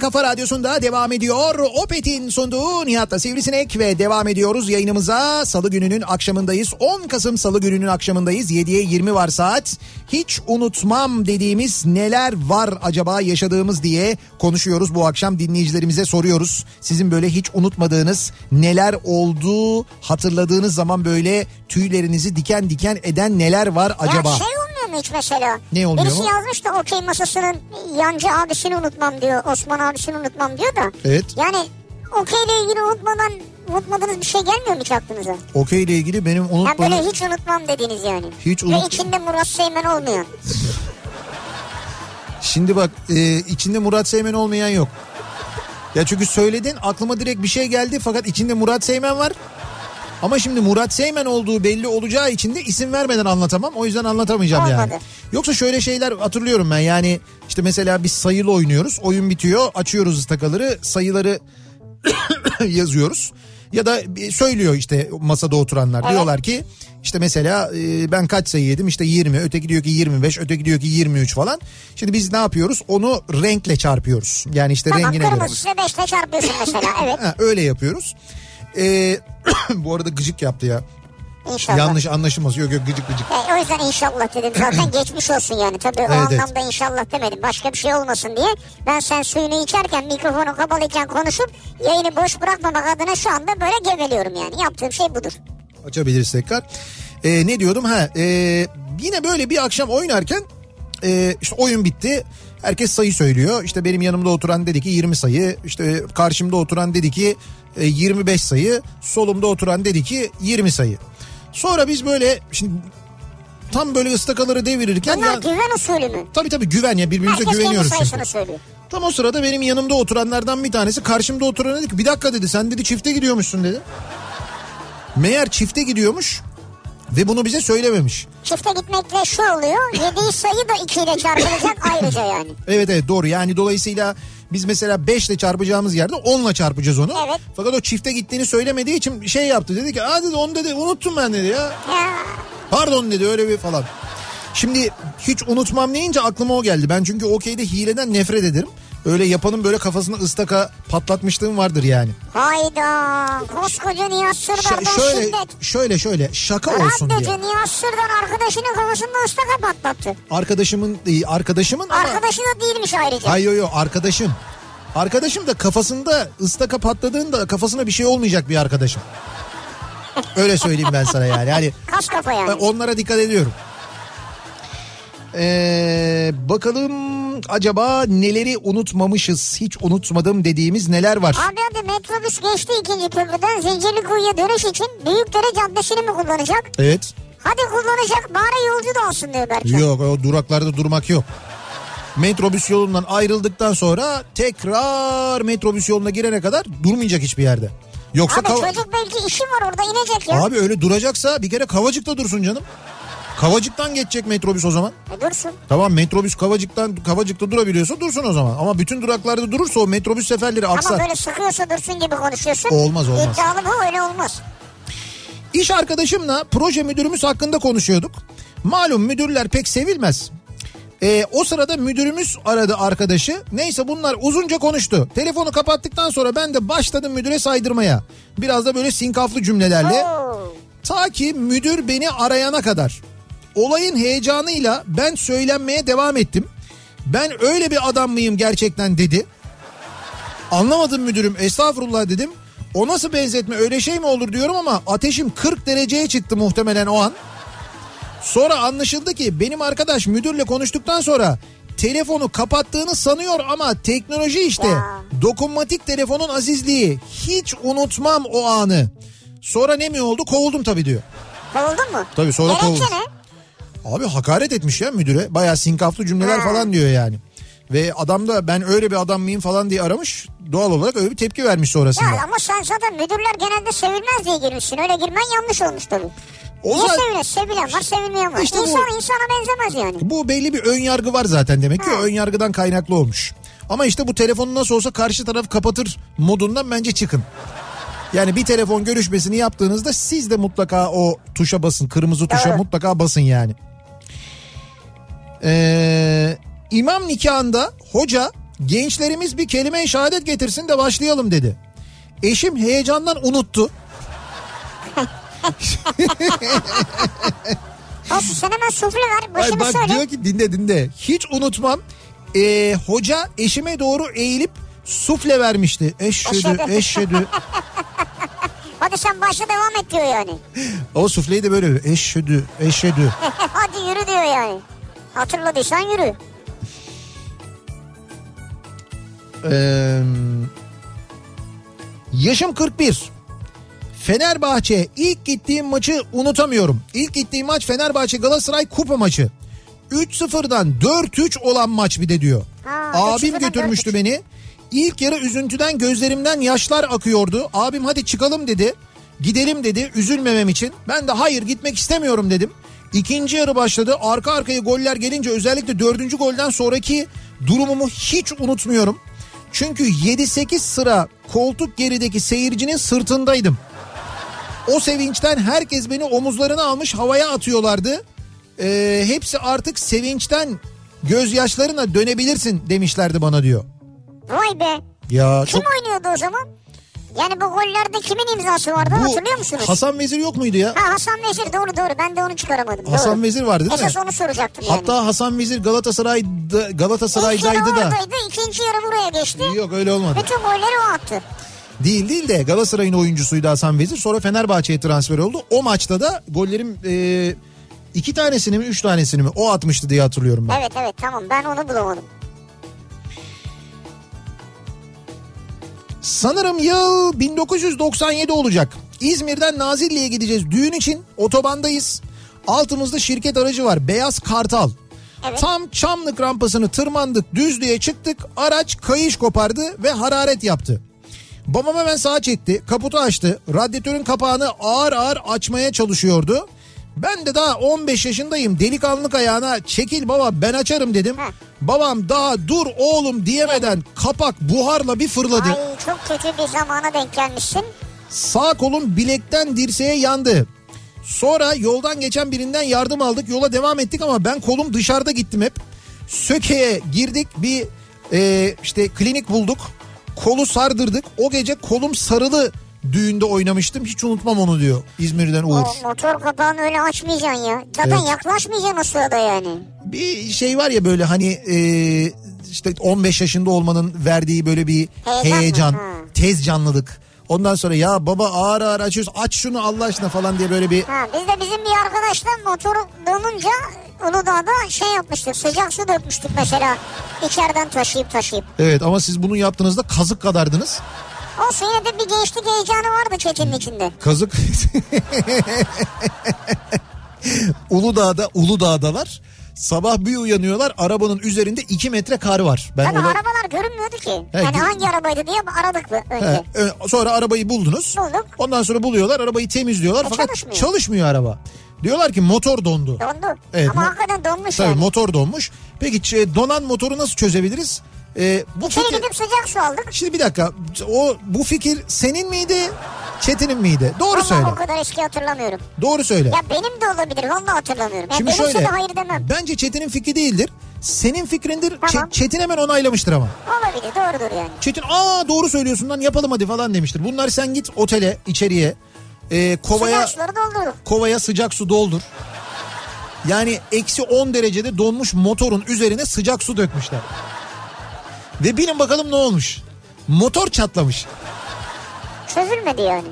Kafa Radyosu'nda devam ediyor. Opet'in sunduğu Nihat'la Sivrisinek ve devam ediyoruz yayınımıza. Salı gününün akşamındayız. on Kasım Salı gününün akşamındayız. yediye yirmi var saat. Hiç unutmam dediğimiz neler var acaba yaşadığımız diye konuşuyoruz. Bu akşam dinleyicilerimize soruyoruz. Sizin böyle hiç unutmadığınız neler oldu, hatırladığınız zaman böyle tüylerinizi diken diken eden neler var acaba? Ya şey olmuyor mu hiç mesela? Ne oluyor? Birisi yazmış da okey masasının yancı abisini unutmam diyor. Osman abi. Şunu unutmam diyor da. Evet. Yani okeyle ilgili unutmadan unutmadığınız bir şey gelmiyor mu hiç aklınıza? Okeyle ilgili benim unutmadığım. Yani böyle hiç unutmam dediniz yani. Hiç unutmam. Ve içinde Murat Seymen olmuyor. Şimdi bak e, içinde Murat Seymen olmayan yok. Ya çünkü söyledin, aklıma direkt bir şey geldi fakat içinde Murat Seymen var. Ama şimdi Murat Seymen olduğu belli olacağı için de isim vermeden anlatamam. O yüzden anlatamayacağım. Olmadı yani. Yoksa şöyle şeyler hatırlıyorum ben yani. İşte mesela biz sayılı oynuyoruz. Oyun bitiyor. Açıyoruz ıstakaları. Sayıları yazıyoruz. Ya da söylüyor işte masada oturanlar. Evet. Diyorlar ki işte mesela ben kaç sayı yedim? İşte yirmi. Öteki diyor ki yirmi beş. Öteki diyor ki yirmi üç falan. Şimdi biz ne yapıyoruz? Onu renkle çarpıyoruz. Yani işte tamam, rengine göre. Kırmızı beşle çarpıyorsun mesela. Evet. Ha, öyle yapıyoruz. Ee, bu arada gıcık yaptı ya. İnşallah. Yanlış anlaşılmaz. Yok yok gıcık gıcık. E, o yüzden inşallah dedim. Zaten geçmiş olsun yani. Tabii evet, o anlamda evet. İnşallah demedim. Başka bir şey olmasın diye. Ben sen suyunu içerken, mikrofonu kapalıyken konuşup yayını boş bırakmamak adına şu anda böyle geveliyorum yani. Yaptığım şey budur. Açabiliriz tekrar. Ee, ne diyordum? Ha, e, yine böyle bir akşam oynarken e, işte oyun bitti. Herkes sayı söylüyor. İşte benim yanımda oturan dedi ki yirmi sayı. İşte karşımda oturan dedi ki yirmi beş sayı. Solumda oturan dedi ki yirmi sayı. Sonra biz böyle şimdi tam böyle ıstakaları devirirken. Bunlar ya, güven usulü mü? Tabii tabii güven ya, birbirimize herkes güveniyoruz. Tam o sırada benim yanımda oturanlardan bir tanesi karşımda oturan dedi ki bir dakika dedi, sen dedi çifte gidiyormuşsun dedi. Meğer çifte gidiyormuş ve bunu bize söylememiş. Çifte gitmekle şu oluyor, yediği sayı da iki ile çarpılacak ayrıca yani. Evet evet doğru yani, dolayısıyla biz mesela beş ile çarpacağımız yerde on ile çarpacağız onu. Evet. Fakat o çifte gittiğini söylemediği için şey yaptı, dedi ki aa dedi onu dedi unuttum ben dedi ya. ya. Pardon dedi öyle bir falan. Şimdi hiç unutmam deyince aklıma o geldi. Ben çünkü okeyde hileden nefret ederim. Öyle yapanın böyle kafasına ıstaka patlatmışlığım vardır yani. Hayda. Koskoca Nihat Sırdar'dan Ş- şöyle, şiddet. Şöyle şöyle şaka Radyocu olsun diye. Radyocu Nihat Sırdar arkadaşının kafasında ıstaka patlattı. Arkadaşımın değil arkadaşımın ama. Arkadaşı da değilmiş ayrıca. Hayır yok yok arkadaşım. Arkadaşım da kafasında ıstaka patladığında kafasına bir şey olmayacak bir arkadaşım. Öyle söyleyeyim ben sana yani. yani Kas kafa yani. Onlara dikkat ediyorum. Ee, bakalım acaba neleri unutmamışız, hiç unutmadım dediğimiz neler var? Abi hadi metrobüs geçti ikinci köprüden Zincirlikuyu'ya dönüş için Büyükdere Caddesi'ni mi kullanacak? Evet. Hadi kullanacak, bari yolcu da olsun diyor Berkcan. Yok o duraklarda durmak yok. Metrobüs yolundan ayrıldıktan sonra tekrar metrobüs yoluna girene kadar durmayacak hiçbir yerde. Yoksa abi kav- çocuk belki işi var orada, inecek ya. Abi öyle duracaksa bir kere Kavacık'ta dursun canım. Kavacık'tan geçecek metrobüs o zaman. E dursun. Tamam metrobüs Kavacık'tan Kavacık'ta durabiliyorsa dursun o zaman. Ama bütün duraklarda durursa o metrobüs seferleri aksar. Ama böyle sıkıyorsa dursun gibi konuşuyorsun. Olmaz olmaz. İddialı bu, öyle olmaz. İş arkadaşımla proje müdürümüz hakkında konuşuyorduk. Malum müdürler pek sevilmez. E, o sırada müdürümüz aradı arkadaşı. Neyse bunlar uzunca konuştu. Telefonu kapattıktan sonra ben de başladım müdüre saydırmaya. Biraz da böyle sinkaflı cümlelerle. Oo. Ta ki müdür beni arayana kadar. Olayın heyecanıyla ben söylenmeye devam ettim. Ben öyle bir adam mıyım gerçekten dedi. Anlamadım müdürüm, estağfurullah dedim. O nasıl benzetme, öyle şey mi olur diyorum ama ateşim kırk dereceye çıktı muhtemelen o an. Sonra anlaşıldı ki benim arkadaş müdürle konuştuktan sonra telefonu kapattığını sanıyor ama teknoloji işte. Dokunmatik telefonun azizliği. Hiç unutmam o anı. Sonra ne mi oldu? Kovuldum tabii diyor. Kovuldun mu? Tabii sonra Gerekçe kovuldum. Ne? Abi hakaret etmiş ya müdüre. Bayağı sinkaflı cümleler ha. falan diyor yani. Ve adam da ben öyle bir adam mıyım falan diye aramış. Doğal olarak öyle bir tepki vermiş sonrasında. Ya ama sen zaten müdürler genelde sevilmez diye girmişsin. Öyle girmen yanlış olmuş tabii. O niye zaten... sevilir? Sevilen var, sevilmeyen var. İşte İnsan bu... insana benzemez yani. Bu belli bir ön yargı var zaten demek ki. Ha. Ön yargıdan kaynaklı olmuş. Ama işte bu telefonu nasıl olsa karşı taraf kapatır modundan bence çıkın. Yani bir telefon görüşmesini yaptığınızda siz de mutlaka o tuşa basın. Kırmızı tuşa evet. mutlaka basın yani. Eee... İmam nikahında hoca gençlerimiz bir kelime-i şehadet getirsin de başlayalım dedi. Eşim heyecandan unuttu. Olsun sen hemen sufle ver başını bak, söyle. Diyor ki dinle dinle hiç unutmam ee, hoca eşime doğru eğilip sufle vermişti. Eşhedü eşhedü. Hadi sen başla devam et diyor yani. O sufleyi de böyle eşhedü eşhedü. Hadi yürü diyor yani. Hatırladıysan yürü. Ee, yaşım kırk bir. Fenerbahçe ilk gittiğim maçı unutamıyorum. İlk gittiğim maç Fenerbahçe Galatasaray kupa maçı. üç sıfırdan dört üç olan maç bir de diyor. Ha, abim götürmüştü dört üç beni. İlk yarı üzüntüden gözlerimden yaşlar akıyordu. Abim hadi çıkalım dedi. Gidelim dedi üzülmemem için. Ben de hayır gitmek istemiyorum dedim. İkinci yarı başladı. Arka arkaya goller gelince özellikle dördüncü golden sonraki durumumu hiç unutmuyorum. Çünkü yedi sekiz sıra koltuk gerideki seyircinin sırtındaydım. O sevinçten herkes beni omuzlarına almış havaya atıyorlardı. Ee, hepsi artık sevinçten gözyaşlarına dönebilirsin demişlerdi bana diyor. Vay be. Ya kim çok... oynuyordu o zaman? Yani bu gollerde kimin imzası vardı bu, hatırlıyor musunuz? Hasan Vezir yok muydu ya? Ha Hasan Vezir doğru doğru ben de onu çıkaramadım. Hasan doğru. Vezir vardı değil Esas mi? Esas onu soracaktım yani. Hatta Hasan Vezir Galatasaray'da, Galatasaray'daydı da. İlk yarı oradaydı ikinci yarı buraya geçti. Yok öyle olmadı. Bütün golleri o attı. Değil değil de Galatasaray'ın oyuncusuydu Hasan Vezir. Sonra Fenerbahçe'ye transfer oldu. O maçta da gollerin e, iki tanesini mi üç tanesini mi o atmıştı diye hatırlıyorum ben. Evet evet tamam ben onu bulamadım. Sanırım yıl bin dokuz yüz doksan yedi olacak. İzmir'den Nazilli'ye gideceğiz. Düğün için otobandayız. Altımızda şirket aracı var. Beyaz Kartal. Evet. Tam Çamlık rampasını tırmandık. Düzlüğe çıktık. Araç kayış kopardı ve hararet yaptı. Babam hemen sağa çekti. Kaputu açtı. Radyatörün kapağını ağır ağır açmaya çalışıyordu. Ben de daha on beş yaşındayım. Delikanlılık ayağına çekil baba ben açarım dedim. Heh. Babam daha dur oğlum diyemeden kapak buharla bir fırladı. Ay çok kötü bir zamana denk gelmişsin. Sağ kolum bilekten dirseğe yandı. Sonra yoldan geçen birinden yardım aldık. Yola devam ettik ama ben kolum dışarıda gittim hep. Söke'ye girdik bir e, işte klinik bulduk. Kolu sardırdık. O gece kolum sarılı. Düğünde oynamıştım hiç unutmam onu diyor İzmir'den Uğur. O motor kapağını öyle açmayacaksın ya. Zaten evet. yaklaşmayacaksın o sırada yani. Bir şey var ya böyle hani e, işte on beş yaşında olmanın verdiği böyle bir heyecan, heyecan tez canlılık. Ondan sonra ya baba ağır ağır açıyoruz aç şunu Allah aşkına falan diye böyle bir. Ha, biz de bizim bir arkadaşla motoru donunca Uludağ'da şey yapmıştık sıcak su dökmüştük mesela içeriden taşıyıp taşıyıp. Evet ama siz bunu yaptığınızda kazık kadardınız. Olsun yine de bir gençlik heyecanı vardı çekenin içinde. Kazık. Uludağ'da, Uludağ'dalar. Sabah bir uyanıyorlar arabanın üzerinde iki metre kar var. Ben yani ola... arabalar görünmüyordu ki. He, yani gö... hangi arabaydı diye aradık mı önce? He, sonra arabayı buldunuz. Bulduk. Ondan sonra buluyorlar arabayı temizliyorlar e, fakat çalışmıyor. çalışmıyor araba. Diyorlar ki motor dondu. Dondu evet, ama mo... hakikaten donmuş tabii, yani. Motor donmuş. Peki donan motoru nasıl çözebiliriz? Ee, bu fikir... gidip sıcak su aldık. Şimdi bir dakika. O bu fikir senin miydi? Çetin'in miydi? Doğru vallahi söyle. O kadar eski hatırlamıyorum. Doğru söyle. Ya benim de olabilir. Vallahi hatırlamıyorum. Şimdi yani şöyle. Hayır demem. Bence Çetin'in fikri değildir. Senin fikrindir. Tamam. Ç- Çetin hemen onaylamıştır ama. Olabilir. Doğrudur yani. Çetin aa doğru söylüyorsun lan yapalım hadi falan demiştir. Bunlar sen git otele içeriye. E, kovaya sıcak kovaya sıcak su doldur. Yani eksi on derecede donmuş motorun üzerine sıcak su dökmüşler. Ve bilin bakalım ne olmuş? Motor çatlamış. Çözülmedi yani.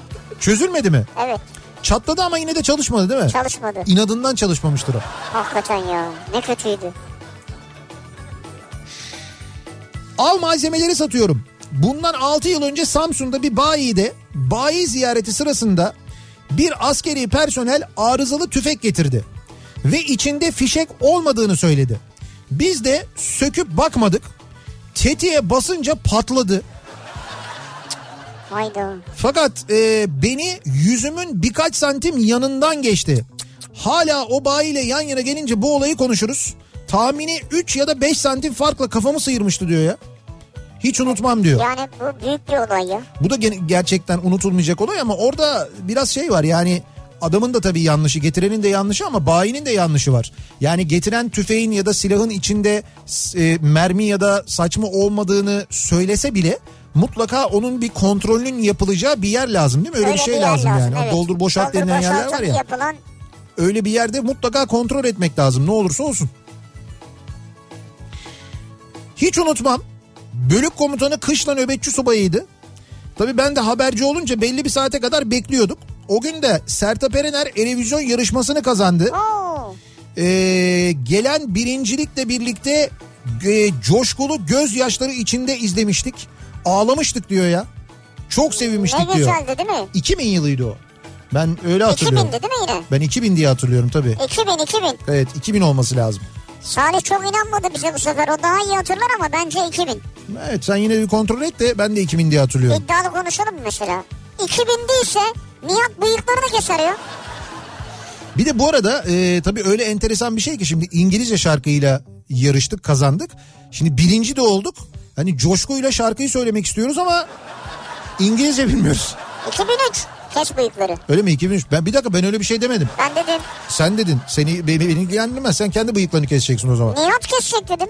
Çözülmedi mi? Evet. Çatladı ama yine de çalışmadı değil mi? Çalışmadı. İnadından çalışmamıştır o. Hakikaten ya, ne kötüydü. Al malzemeleri satıyorum. Bundan altı yıl önce Samsun'da bir bayide bayi ziyareti sırasında bir askeri personel arızalı tüfek getirdi. Ve içinde fişek olmadığını söyledi. Biz de söküp bakmadık. Tetiğe basınca patladı. Hayda. Fakat e, beni yüzümün birkaç santim yanından geçti. Hala o bayiyle yan yana gelince bu olayı konuşuruz. Tahmini üç ya da beş santim farkla kafamı sıyırmıştı diyor ya. Hiç unutmam diyor. Yani bu büyük bir olay ya. Bu da gerçekten unutulmayacak olay ama orada biraz şey var yani... Adamın da tabii yanlışı, getirenin de yanlışı ama bayinin de yanlışı var. Yani getiren tüfeğin ya da silahın içinde e, mermi ya da saçma olmadığını söylese bile mutlaka onun bir kontrolünün yapılacağı bir yer lazım değil mi? Öyle, Öyle bir şey bir lazım, lazım yani. Evet. Doldur boşalt Doldur denilen boşalt yerler var ya. Yapılan... Öyle bir yerde mutlaka kontrol etmek lazım ne olursa olsun. Hiç unutmam, bölük komutanı kışla nöbetçi subayıydı. Tabii ben de haberci olunca belli bir saate kadar bekliyorduk. O gün de Sertab Erener televizyon yarışmasını kazandı. Ee, gelen birincilikle birlikte e, coşkulu gözyaşları içinde izlemiştik. Ağlamıştık diyor ya. Çok sevinmiştik ne diyor. Ne güzeldi değil mi? iki bin yılıydı o. Ben öyle hatırlıyorum. iki bindi değil mi yine? Ben iki bin diye hatırlıyorum tabii. iki bin iki bin. Evet iki bin olması lazım. Salih çok inanmadı bize bu sefer. O daha iyi hatırlar ama bence iki bin. Evet sen yine bir kontrol et de ben de iki bin diye hatırlıyorum. İddialı konuşalım mı mesela? iki bin değilse... Nihat bıyıklarını keser ya. Bir de bu arada e, tabii öyle enteresan bir şey ki şimdi İngilizce şarkıyla yarıştık, kazandık. Şimdi birinci de olduk. Hani coşkuyla şarkıyı söylemek istiyoruz ama İngilizce bilmiyoruz. iki bin üç kes bıyıkları. Öyle mi iki bin üç? Ben bir dakika ben öyle bir şey demedim. Ben dedim. Sen dedin. Seni beni ilgilendirmez. Sen kendi bıyıklarını keseceksin o zaman. Nihat kesecek dedim.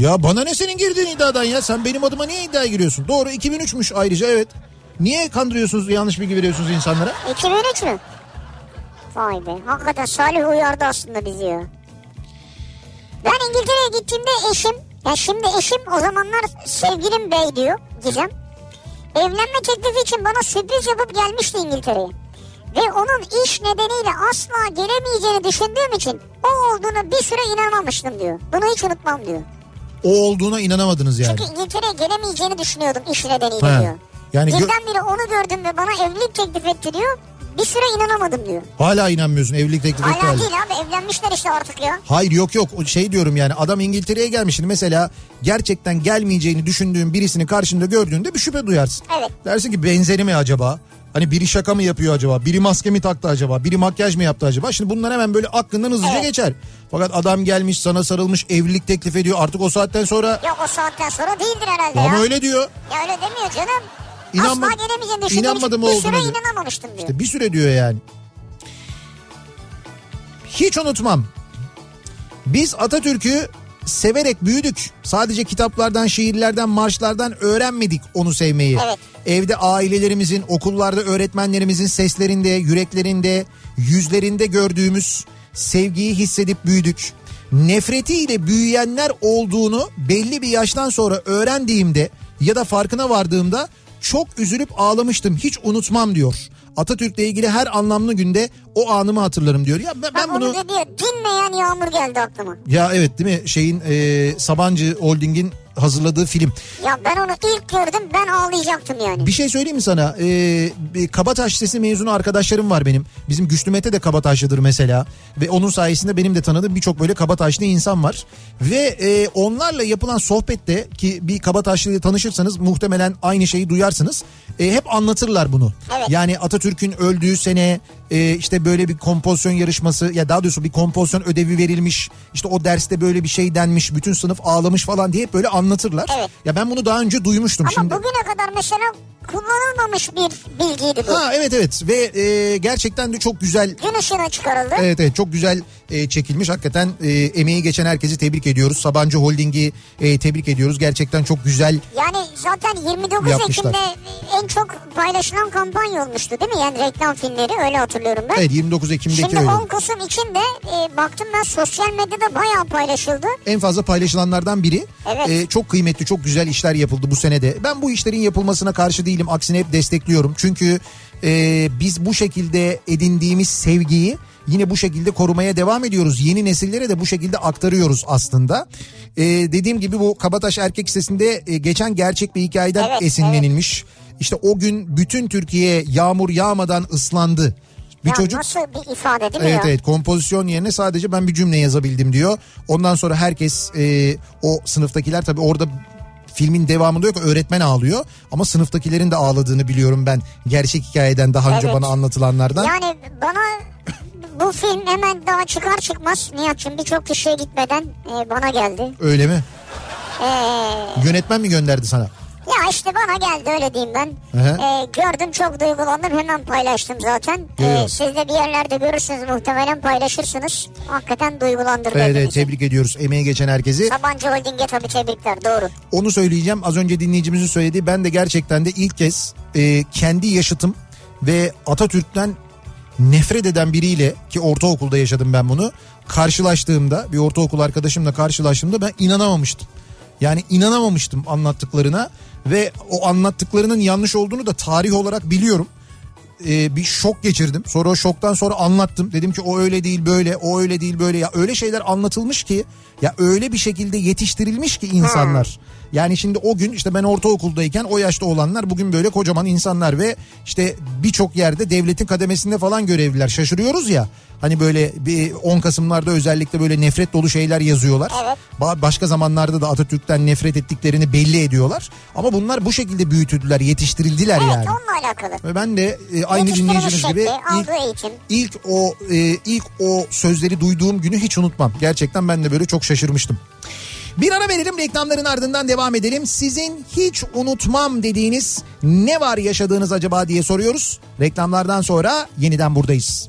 Ya bana ne senin girdiğin iddiadan ya? Sen benim adıma niye iddiaya giriyorsun? Doğru iki bin üçmüş ayrıca evet. Niye kandırıyorsunuz, yanlış bilgi veriyorsunuz insanlara? iki bin üç mü? Vay be. Hakikaten Salih uyardı aslında bizi ya. Ben İngiltere'ye gittiğimde eşim, ya şimdi eşim o zamanlar sevgilim bey diyor Gizem. Evlenme teklifi için bana sürpriz yapıp gelmişti İngiltere'ye. Ve onun iş nedeniyle asla gelemeyeceğini düşündüğüm için o olduğunu bir süre inanmamıştım diyor. Bunu hiç unutmam diyor. O olduğuna inanamadınız yani. Çünkü İngiltere'ye gelemeyeceğini düşünüyordum iş nedeniyle ha. diyor. Yani Birden gö- biri onu gördüm ve bana evlilik teklif etti diyor. Bir süre inanamadım diyor. Hala inanmıyorsun evlilik teklif etti. Hala değil abi evlenmişler işte artık ya. Hayır yok yok şey diyorum yani adam İngiltere'ye gelmiş. Şimdi mesela gerçekten gelmeyeceğini düşündüğün birisini karşında gördüğünde bir şüphe duyarsın. Evet. Dersin ki benzeri mi acaba? Hani biri şaka mı yapıyor acaba? Biri maske mi taktı acaba? Biri makyaj mı yaptı acaba? Şimdi bunlar hemen böyle aklından hızlıca evet. geçer. Fakat adam gelmiş sana sarılmış evlilik teklif ediyor. Artık o saatten sonra... Yok o saatten sonra değildir herhalde ya. Ama öyle diyor. Ya öyle demiyor canım. İnanma, Asla gelemeyeceğini düşündüğüm bir süre diyor. inanamamıştım diyor. İşte bir süre diyor yani. Hiç unutmam. Biz Atatürk'ü severek büyüdük. Sadece kitaplardan, şiirlerden, marşlardan öğrenmedik onu sevmeyi. Evet. Evde ailelerimizin, okullarda öğretmenlerimizin seslerinde, yüreklerinde, yüzlerinde gördüğümüz sevgiyi hissedip büyüdük. Nefretiyle büyüyenler olduğunu belli bir yaştan sonra öğrendiğimde ya da farkına vardığımda çok üzülüp ağlamıştım. Hiç unutmam diyor. Atatürk'le ilgili her anlamlı günde o anımı hatırlarım diyor. Ya ben, ben bunu onu da diyor. Dinmeyen yağmur geldi aklıma. Ya evet değil mi? Şeyin e, Sabancı Holding'in hazırladığı film. Ya ben onu ilk gördüm ben ağlayacaktım yani. Bir şey söyleyeyim mi sana? Ee, Kabataş Lisesi mezunu arkadaşlarım var benim. Bizim Güçlü Mete de Kabataşlıdır mesela. Ve onun sayesinde benim de tanıdığım birçok böyle Kabataşlı insan var. Ve e, onlarla yapılan sohbette ki bir Kabataşlı'yla tanışırsanız muhtemelen aynı şeyi duyarsınız. E, hep anlatırlar bunu. Evet. Yani Atatürk'ün öldüğü sene e, işte böyle bir kompozisyon yarışması ya daha doğrusu bir kompozisyon ödevi verilmiş. İşte o derste böyle bir şey denmiş. Bütün sınıf ağlamış falan diye hep böyle anlatırlar. Anlatırlar. Evet. Ya ben bunu daha önce duymuştum. Ama şimdi... bugüne kadar mesela kullanılmamış bir bilgiydi bu. Ha evet evet ve e, gerçekten de çok güzel. Gün ışığına çıkarıldı. Evet evet çok güzel e, çekilmiş. Hakikaten e, emeği geçen herkesi tebrik ediyoruz. Sabancı Holding'i e, tebrik ediyoruz. Gerçekten çok güzel. Yani zaten yirmi dokuz yapmışlar. Ekim'de en çok paylaşılan kampanya olmuştu değil mi? Yani reklam filmleri öyle hatırlıyorum ben. Evet yirmi dokuz Ekim'deki şimdi öyle. Şimdi on Kasım için de e, baktım ben sosyal medyada bayağı paylaşıldı. En fazla paylaşılanlardan biri. Evet. E, çok kıymetli çok güzel işler yapıldı bu senede. Ben bu işlerin yapılmasına karşı değil. değilim. Aksine hep destekliyorum. Çünkü e, biz bu şekilde edindiğimiz sevgiyi yine bu şekilde korumaya devam ediyoruz. Yeni nesillere de bu şekilde aktarıyoruz aslında. E, dediğim gibi bu Kabataş Erkek Lisesi'nde e, geçen gerçek bir hikayeden evet, esinlenilmiş. Evet. İşte o gün bütün Türkiye yağmur yağmadan ıslandı. Bir ya çocuk, nasıl bir ifade değil mi evet, ya? Evet, kompozisyon yerine sadece ben bir cümle yazabildim diyor. Ondan sonra herkes e, o sınıftakiler tabii orada filmin devamında yok, öğretmen ağlıyor. Ama sınıftakilerin de ağladığını biliyorum ben. Gerçek hikayeden daha önce evet. bana anlatılanlardan. Yani bana bu film hemen daha çıkar çıkmaz Nihat'cığım birçok kişiye gitmeden e, bana geldi. Öyle mi? Ee... Yönetmen mi gönderdi sana? Ya işte bana geldi öyle diyeyim ben. Ee, gördüm çok duygulandım hemen paylaştım zaten. Ee, siz de bir yerlerde görürsünüz muhtemelen paylaşırsınız. Hakikaten duygulandırdı. Evet, evet tebrik ediyoruz emeği geçen herkesi. Sabancı Holding'e tabii tebrikler doğru. Onu söyleyeceğim az önce dinleyicimizin söylediği ben de gerçekten de ilk kez e, kendi yaşıtım ve Atatürk'ten nefret eden biriyle ki ortaokulda yaşadım ben bunu. Karşılaştığımda bir ortaokul arkadaşımla karşılaştığımda ben inanamamıştım. Yani inanamamıştım anlattıklarına ve o anlattıklarının yanlış olduğunu da tarih olarak biliyorum. Ee, bir şok geçirdim. Sonra o şoktan sonra anlattım. Dedim ki o öyle değil böyle, o öyle değil böyle. Ya öyle şeyler anlatılmış ki, ya öyle bir şekilde yetiştirilmiş ki insanlar. Ha. Yani şimdi o gün işte ben ortaokuldayken o yaşta olanlar bugün böyle kocaman insanlar ve işte birçok yerde devletin kademesinde falan görevliler. Şaşırıyoruz ya. Hani böyle bir on Kasım'larda özellikle böyle nefret dolu şeyler yazıyorlar. Evet. Ba- başka zamanlarda da Atatürk'ten nefret ettiklerini belli ediyorlar. Ama bunlar bu şekilde büyütüldüler, yetiştirildiler evet, yani. Evet, onunla alakalı. Ve ben de e, aynı dinleyicimiz gibi ilk, ilk o e, ilk o sözleri duyduğum günü hiç unutmam. Gerçekten ben de böyle çok şaşırmıştım. Bir ara verelim, reklamların ardından devam edelim. Sizin hiç unutmam dediğiniz ne var yaşadığınız acaba diye soruyoruz. Reklamlardan sonra yeniden buradayız.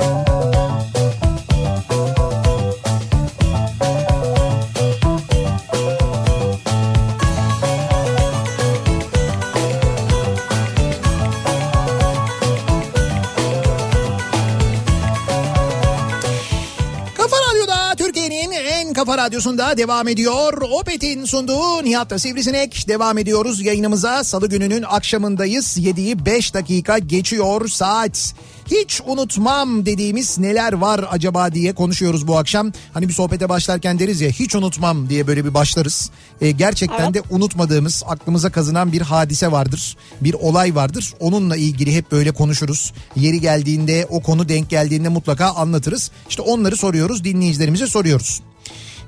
Kafa Radyosu'nda devam ediyor. Opet'in sunduğu Nihat'la Sivrisinek. Devam ediyoruz yayınımıza. Salı gününün akşamındayız. yediyi beş dakika geçiyor saat. Hiç unutmam dediğimiz neler var acaba diye konuşuyoruz bu akşam. Hani bir sohbete başlarken deriz ya hiç unutmam diye böyle bir başlarız. Ee, gerçekten evet. de unutmadığımız, aklımıza kazınan bir hadise vardır. Bir olay vardır. Onunla ilgili hep böyle konuşuruz. Yeri geldiğinde, o konu denk geldiğinde mutlaka anlatırız. İşte onları soruyoruz, dinleyicilerimize soruyoruz.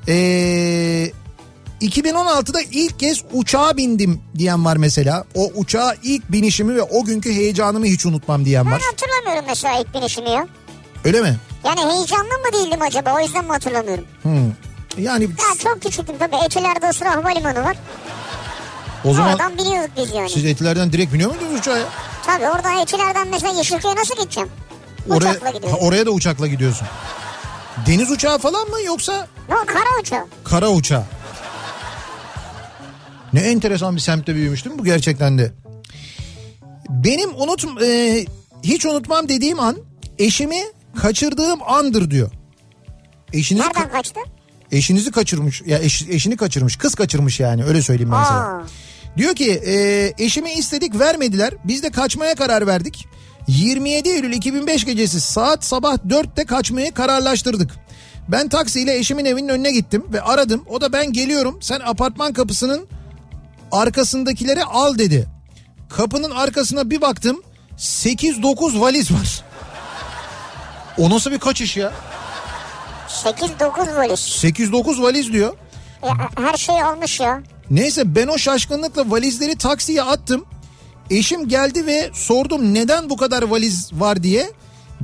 Ee, iki bin on altıda ilk kez uçağa bindim diyen var mesela. O uçağa ilk binişimi ve o günkü heyecanımı hiç unutmam diyen var. Ben hatırlamıyorum mesela ilk binişimi ya. Öyle mi? Yani heyecanlı mı değildim acaba, o yüzden mi hatırlamıyorum? Hmm. Yani... Ya çok küçüktüm tabii, Etiler'de o sıra havalimanı var. O zaman oradan biniyorduk biz yani. Siz Etiler'den direkt biniyor muydunuz uçağa ya? Tabii oradan Etiler'den mesela Yeşilköy'e nasıl gideceğim? Oraya, uçakla gidiyorum. Oraya da uçakla gidiyorsun. Deniz uçağı falan mı yoksa? No, kara uçağı. Kara uçağı. Ne enteresan bir semtte büyümüştüm bu gerçekten de. Benim unut e, hiç unutmam dediğim an eşimi kaçırdığım andır diyor. Eşinizi nereden ka- kaçtı? Eşinizi kaçırmış ya eş, eşini kaçırmış kız kaçırmış yani öyle söyleyeyim ben Aa. sana. Diyor ki e, eşimi istedik vermediler, biz de kaçmaya karar verdik. yirmi yedi Eylül iki bin beş gecesi saat sabah dörtte kaçmayı kararlaştırdık. Ben taksiyle eşimin evinin önüne gittim ve aradım. O da ben geliyorum, sen apartman kapısının arkasındakileri al dedi. Kapının arkasına bir baktım, sekiz dokuz valiz var. O nasıl bir kaçış ya? sekiz dokuz valiz. sekiz dokuz valiz diyor. Ya, her şey olmuş ya. Neyse ben o şaşkınlıkla valizleri taksiye attım. Eşim geldi ve sordum neden bu kadar valiz var diye.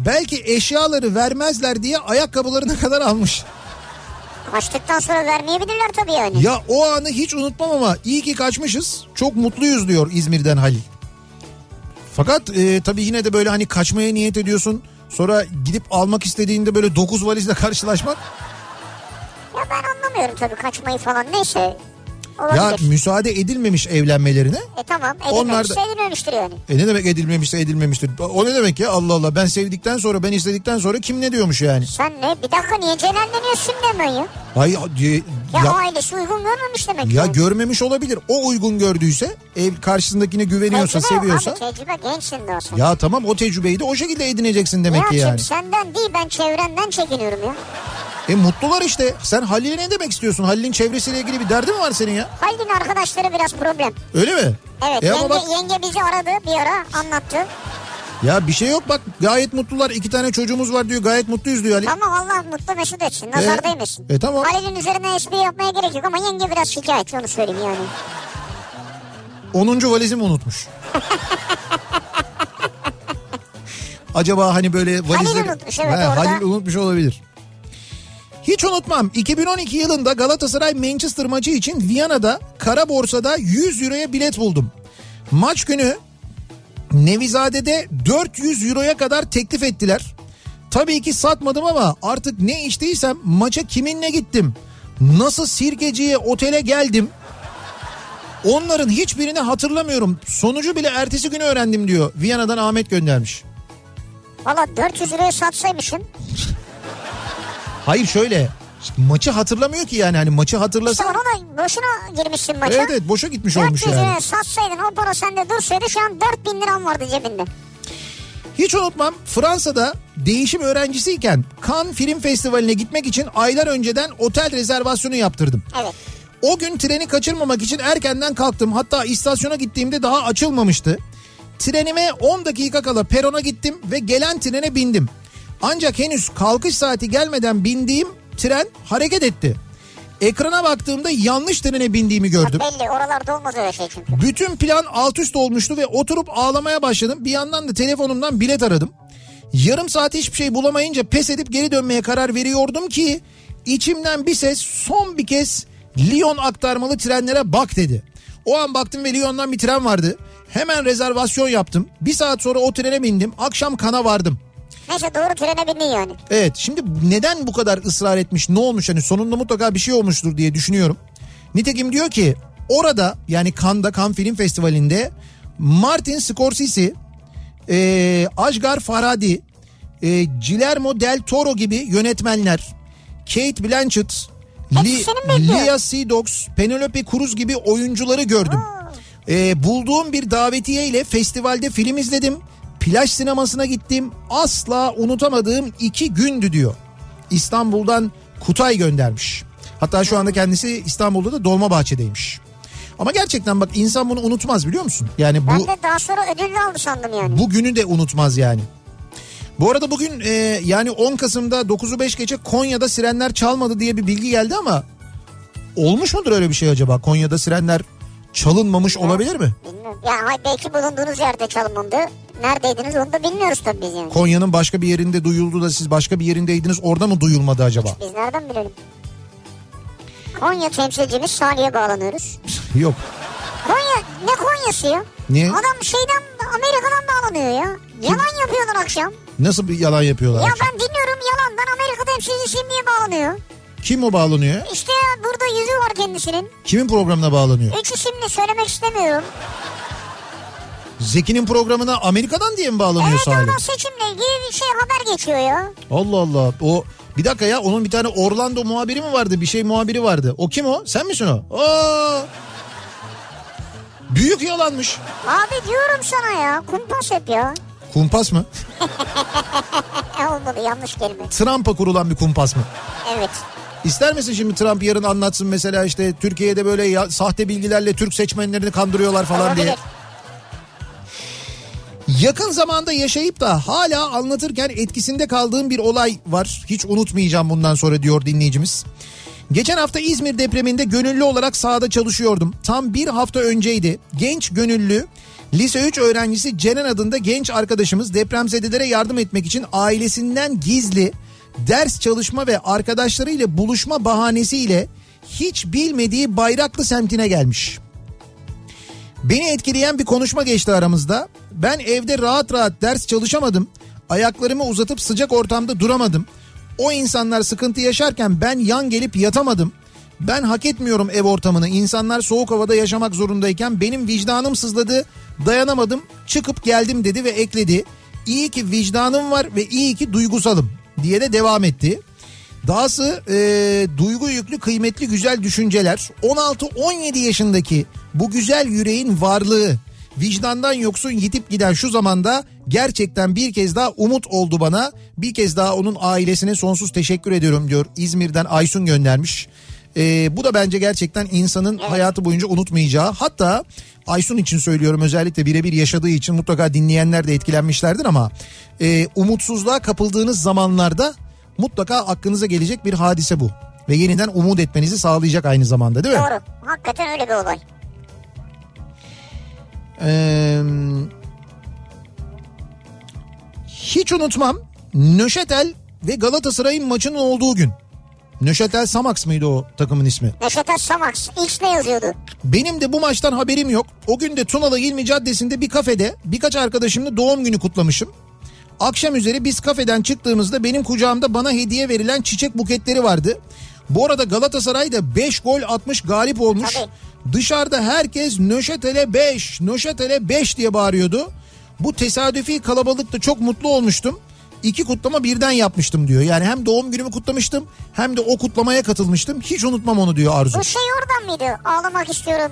Belki eşyaları vermezler diye ayakkabılarına kadar almış. Kaçtıktan sonra vermeyebilirler tabii yani. Ya o anı hiç unutmam ama iyi ki kaçmışız. Çok mutluyuz diyor İzmir'den Halil. Fakat e, tabii yine de böyle hani kaçmaya niyet ediyorsun. Sonra gidip almak istediğinde böyle dokuz valizle karşılaşmak. Ya ben anlamıyorum tabii kaçmayı falan neyse. Olabilir. Ya müsaade edilmemiş evlenmelerine. E tamam, edilmemişse da... edilmemiştir yani. E ne demek edilmemişse edilmemiştir? O ne demek ya, Allah Allah, ben sevdikten sonra, ben istedikten sonra kim ne diyormuş yani? Sen ne, bir dakika, niye celalleniyorsun demiyor? Hayır. Ya, ya ailesi uygun görmemiş demek. Ya yani. Görmemiş olabilir. O uygun gördüyse, ev karşısındakine güveniyorsa, tecrübe seviyorsa. Abi, tecrübe, gençsin de olsun. Ya tamam, o tecrübeyi de o şekilde edineceksin demek ya ki yani. Ya senden değil, ben çevrenden çekiniyorum ya. E mutlular işte. Sen Halil'e ne demek istiyorsun? Halil'in çevresiyle ilgili bir derdi mi var senin ya? Halil'in arkadaşları biraz problem. Öyle mi? Evet. E yenge, bak... yenge bizi aradı bir ara, anlattı. Ya bir şey yok bak, gayet mutlular, iki tane çocuğumuz var diyor, gayet mutluyuz diyor Ali. Tamam, Allah mutlu mesut etsin, nazardaymışsın. E, e tamam. Halil'in üzerine espri yapmaya gerek yok ama yenge biraz şikayetçi, onu söyleyeyim yani. onuncu valizimi unutmuş. Acaba hani böyle valizleri... Halil unutmuş, evet. He, orada. Halil unutmuş olabilir. Hiç unutmam, iki bin on iki yılında Galatasaray Manchester maçı için Viyana'da kara borsada yüz euroya bilet buldum. Maç günü Nevizade'de dört yüz euroya kadar teklif ettiler. Tabii ki satmadım ama artık ne içtiysem maça kiminle gittim, nasıl sirkeciye, otele geldim, onların hiçbirini hatırlamıyorum. Sonucu bile ertesi günü öğrendim diyor. Viyana'dan Ahmet göndermiş. Valla dört yüz liraya satsaymışım. Hayır şöyle, maçı hatırlamıyor ki yani, hani maçı hatırlasa. İşte ona da boşuna girmişsin maça. Evet evet, boşa gitmiş olmuş yani. dört yüz liraya satsaydın, o para sende dursaydı şu an dört bin liram vardı cebinde. Hiç unutmam, Fransa'da değişim öğrencisiyken Cannes Film Festivali'ne gitmek için aylar önceden otel rezervasyonu yaptırdım. Evet. O gün treni kaçırmamak için erkenden kalktım. Hatta istasyona gittiğimde daha açılmamıştı. Trenime on dakika kala perona gittim ve gelen trene bindim. Ancak henüz kalkış saati gelmeden bindiğim tren hareket etti. Ekrana baktığımda yanlış trene bindiğimi gördüm. Ya belli, oralarda olmaz öyle şey çünkü. Bütün plan alt üst olmuştu ve oturup ağlamaya başladım. Bir yandan da telefonumdan bilet aradım. Yarım saat hiçbir şey bulamayınca pes edip geri dönmeye karar veriyordum ki içimden bir ses son bir kez Lyon aktarmalı trenlere bak dedi. O an baktım ve Lyon'dan bir tren vardı. Hemen rezervasyon yaptım. Bir saat sonra o trene bindim. Akşam Kana vardım. Neyse, doğru trene bindin yani. Evet, şimdi neden bu kadar ısrar etmiş, ne olmuş, hani sonunda mutlaka bir şey olmuştur diye düşünüyorum. Nitekim diyor ki orada, yani Cannes'da, Cannes Film Festivali'nde Martin Scorsese, e, Asghar Farhadi, e, Guillermo del Toro gibi yönetmenler, Kate Blanchett, Li, Lia Seydoux, Penelope Cruz gibi oyuncuları gördüm. E, bulduğum bir davetiye ile festivalde film izledim. Plaj sinemasına gittim. Asla unutamadığım iki gündü diyor. İstanbul'dan Kutay göndermiş. Hatta şu anda kendisi İstanbul'da da Dolmabahçe'deymiş. Ama gerçekten bak, insan bunu unutmaz biliyor musun? Yani bu, ben de daha sonra ödüllü aldı sandım yani. Bu günü de unutmaz yani. Bu arada bugün e, yani on Kasım'da dokuzu beş geçe Konya'da sirenler çalmadı diye bir bilgi geldi ama olmuş mudur öyle bir şey acaba? Konya'da sirenler çalınmamış bilmiyorum, olabilir mi? Bilmiyorum. Yani belki bulunduğunuz yerde çalınmadı. Neredeydiniz onu da bilmiyoruz tabii biz yani. Konya'nın başka bir yerinde duyuldu da siz başka bir yerindeydiniz, orada mı duyulmadı acaba? Hiç biz nereden bilelim? Konya temsilcimiz Salih'e bağlanıyoruz. Yok. Konya ne Konya'sı ya? Niye? Adam şeyden, Amerika'dan bağlanıyor ya. Yalan yapıyorlar akşam. Nasıl bir yalan yapıyorlar? Ya akşam? Ben dinliyorum yalandan, Amerika temsilcisi niye bağlanıyor? Kim o bağlanıyor? İşte burada yüzü var kendisinin. Kimin programına bağlanıyor? Hiç şimdi söylemek istemiyorum. Zeki'nin programına Amerika'dan diye mi bağlanıyor evet, Salih? Evet, oradan seçimle ilgili bir şey haber geçiyor ya. Allah Allah. O bir dakika ya, onun bir tane Orlando muhabiri mi vardı? Bir şey muhabiri vardı. O kim o? Sen misin o? Aa! Büyük yalanmış. Abi diyorum sana ya. Kumpas hep ya. Kumpas mı? Olmadı, yanlış kelime. Trump'a kurulan bir kumpas mı? Evet. İster misin şimdi Trump yarın anlatsın mesela işte Türkiye'de böyle ya, sahte bilgilerle Türk seçmenlerini kandırıyorlar falan olabilir diye. Yakın zamanda yaşayıp da hala anlatırken etkisinde kaldığım bir olay var. Hiç unutmayacağım bundan sonra diyor dinleyicimiz. Geçen hafta İzmir depreminde gönüllü olarak sahada çalışıyordum. Tam bir hafta önceydi. Genç gönüllü, lise üç öğrencisi Ceren adında genç arkadaşımız depremzedelere yardım etmek için ailesinden gizli ders çalışma ve arkadaşlarıyla buluşma bahanesiyle hiç bilmediği Bayraklı semtine gelmiş. Beni etkileyen bir konuşma geçti aramızda. Ben evde rahat rahat ders çalışamadım. Ayaklarımı uzatıp sıcak ortamda duramadım. O insanlar sıkıntı yaşarken ben yan gelip yatamadım. Ben hak etmiyorum ev ortamını. İnsanlar soğuk havada yaşamak zorundayken benim vicdanım sızladı, dayanamadım, çıkıp geldim dedi ve ekledi. İyi ki vicdanım var ve iyi ki duygusalım diye de devam etti. Dahası e, duygu yüklü kıymetli güzel düşünceler, on altı on yedi yaşındaki bu güzel yüreğin varlığı, vicdandan yoksun yitip giden şu zamanda gerçekten bir kez daha umut oldu bana. Bir kez daha onun ailesine sonsuz teşekkür ediyorum diyor. İzmir'den Aysun göndermiş. Ee, bu da bence gerçekten insanın hayatı boyunca unutmayacağı. Hatta Aysun için söylüyorum, özellikle birebir yaşadığı için mutlaka dinleyenler de etkilenmişlerdir ama e, umutsuzluğa kapıldığınız zamanlarda mutlaka aklınıza gelecek bir hadise bu. Ve yeniden umut etmenizi sağlayacak aynı zamanda, değil mi? Doğru. Hakikaten öyle bir olay. Ee, hiç unutmam Neuchâtel ve Galatasaray'ın maçının olduğu gün. Neuchâtel Xamax mıydı o takımın ismi? Neuchâtel Xamax. X ne yazıyordu? Benim de bu maçtan haberim yok. O gün de Tunalı Hilmi Caddesi'nde bir kafede birkaç arkadaşımla doğum günü kutlamışım. Akşam üzeri biz kafeden çıktığımızda benim kucağımda bana hediye verilen çiçek buketleri vardı. Bu arada Galatasaray da beş gol atmış, galip olmuş. Tabii. Dışarıda herkes Neuchâtel'e beş, Neuchâtel'e beş diye bağırıyordu. Bu tesadüfi kalabalıkta çok mutlu olmuştum. İki kutlama birden yapmıştım diyor. Yani hem doğum günümü kutlamıştım hem de o kutlamaya katılmıştım. Hiç unutmam onu diyor Arzu. Bu şey oradan mıydı? Ağlamak istiyorum.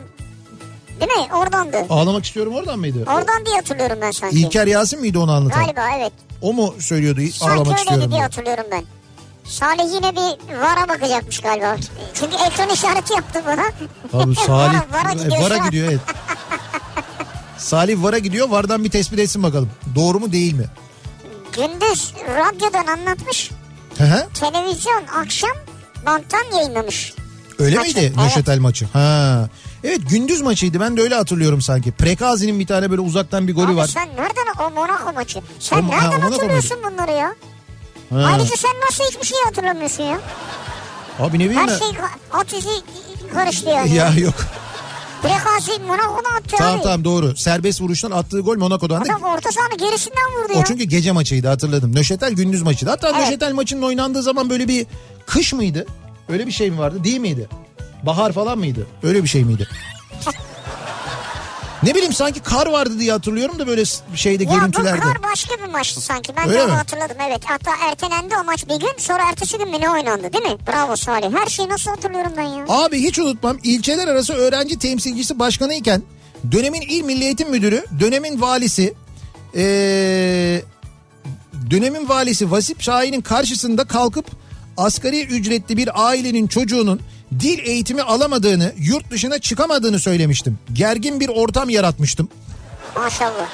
Değil mi? Oradandı. Ağlamak istiyorum oradan mıydı? Oradan diye hatırlıyorum ben sanki. İlker Yasin miydi onu anlatan? Galiba evet. O mu söylüyordu sanki ağlamak istiyorum? Sanki öyleydi diye hatırlıyorum ben. Salih yine bir vara bakacakmış galiba. Çünkü ekran işareti yaptı bana. Abi Salih vara, vara gidiyor, vara gidiyor evet. Salih vara gidiyor, vardan bir tespit etsin bakalım. Doğru mu değil mi? Gündüz radyodan anlatmış. Hı hı. Televizyon akşam banttan yayınlamış. Öyle maçı. Miydi Neuchâtel evet. Maçı? Ha. Evet, gündüz maçıydı, ben de öyle hatırlıyorum sanki. Prekazi'nin bir tane böyle uzaktan bir golü abi var. Abi sen nereden o Monaco maçı? Sen o, nereden ha, hatırlıyorsun bunları ya? Ha. Ayrıca sen nasıl hiçbir şey hatırlamıyorsun ya? Abi ne bileyim ben. Her şey at yüzü karıştı yani. Ya yok. Prekazi Monaco'dan attı tamam, abi. Tamam tamam doğru. Serbest vuruştan attığı gol Monaco'dan. Adam da... orta sahanın gerisinden vurdu ya. O çünkü gece maçıydı, hatırladım. Neuchâtel gündüz maçıydı. Hatta evet. Neuchâtel maçının oynandığı zaman böyle bir kış mıydı? Öyle bir şey mi vardı? Değil miydi? Bahar falan mıydı? Öyle bir şey miydi? Ne bileyim, sanki kar vardı diye hatırlıyorum da böyle şeyde ya, görüntülerde. Ya bu kar başka bir maçtı sanki. Ben de hatırladım evet. Hatta ertelendi o maç bir gün, sonra ertesi gün ne oynandı değil mi? Bravo Salih. Her şeyi nasıl hatırlıyorum ben ya. Abi hiç unutmam, ilçeler arası öğrenci temsilcisi başkanı iken dönemin il milli eğitim müdürü, dönemin valisi, ee, dönemin valisi Vasip Şahin'in karşısında kalkıp asgari ücretli bir ailenin çocuğunun dil eğitimi alamadığını, yurt dışına çıkamadığını söylemiştim. Gergin bir ortam yaratmıştım. Maşallah.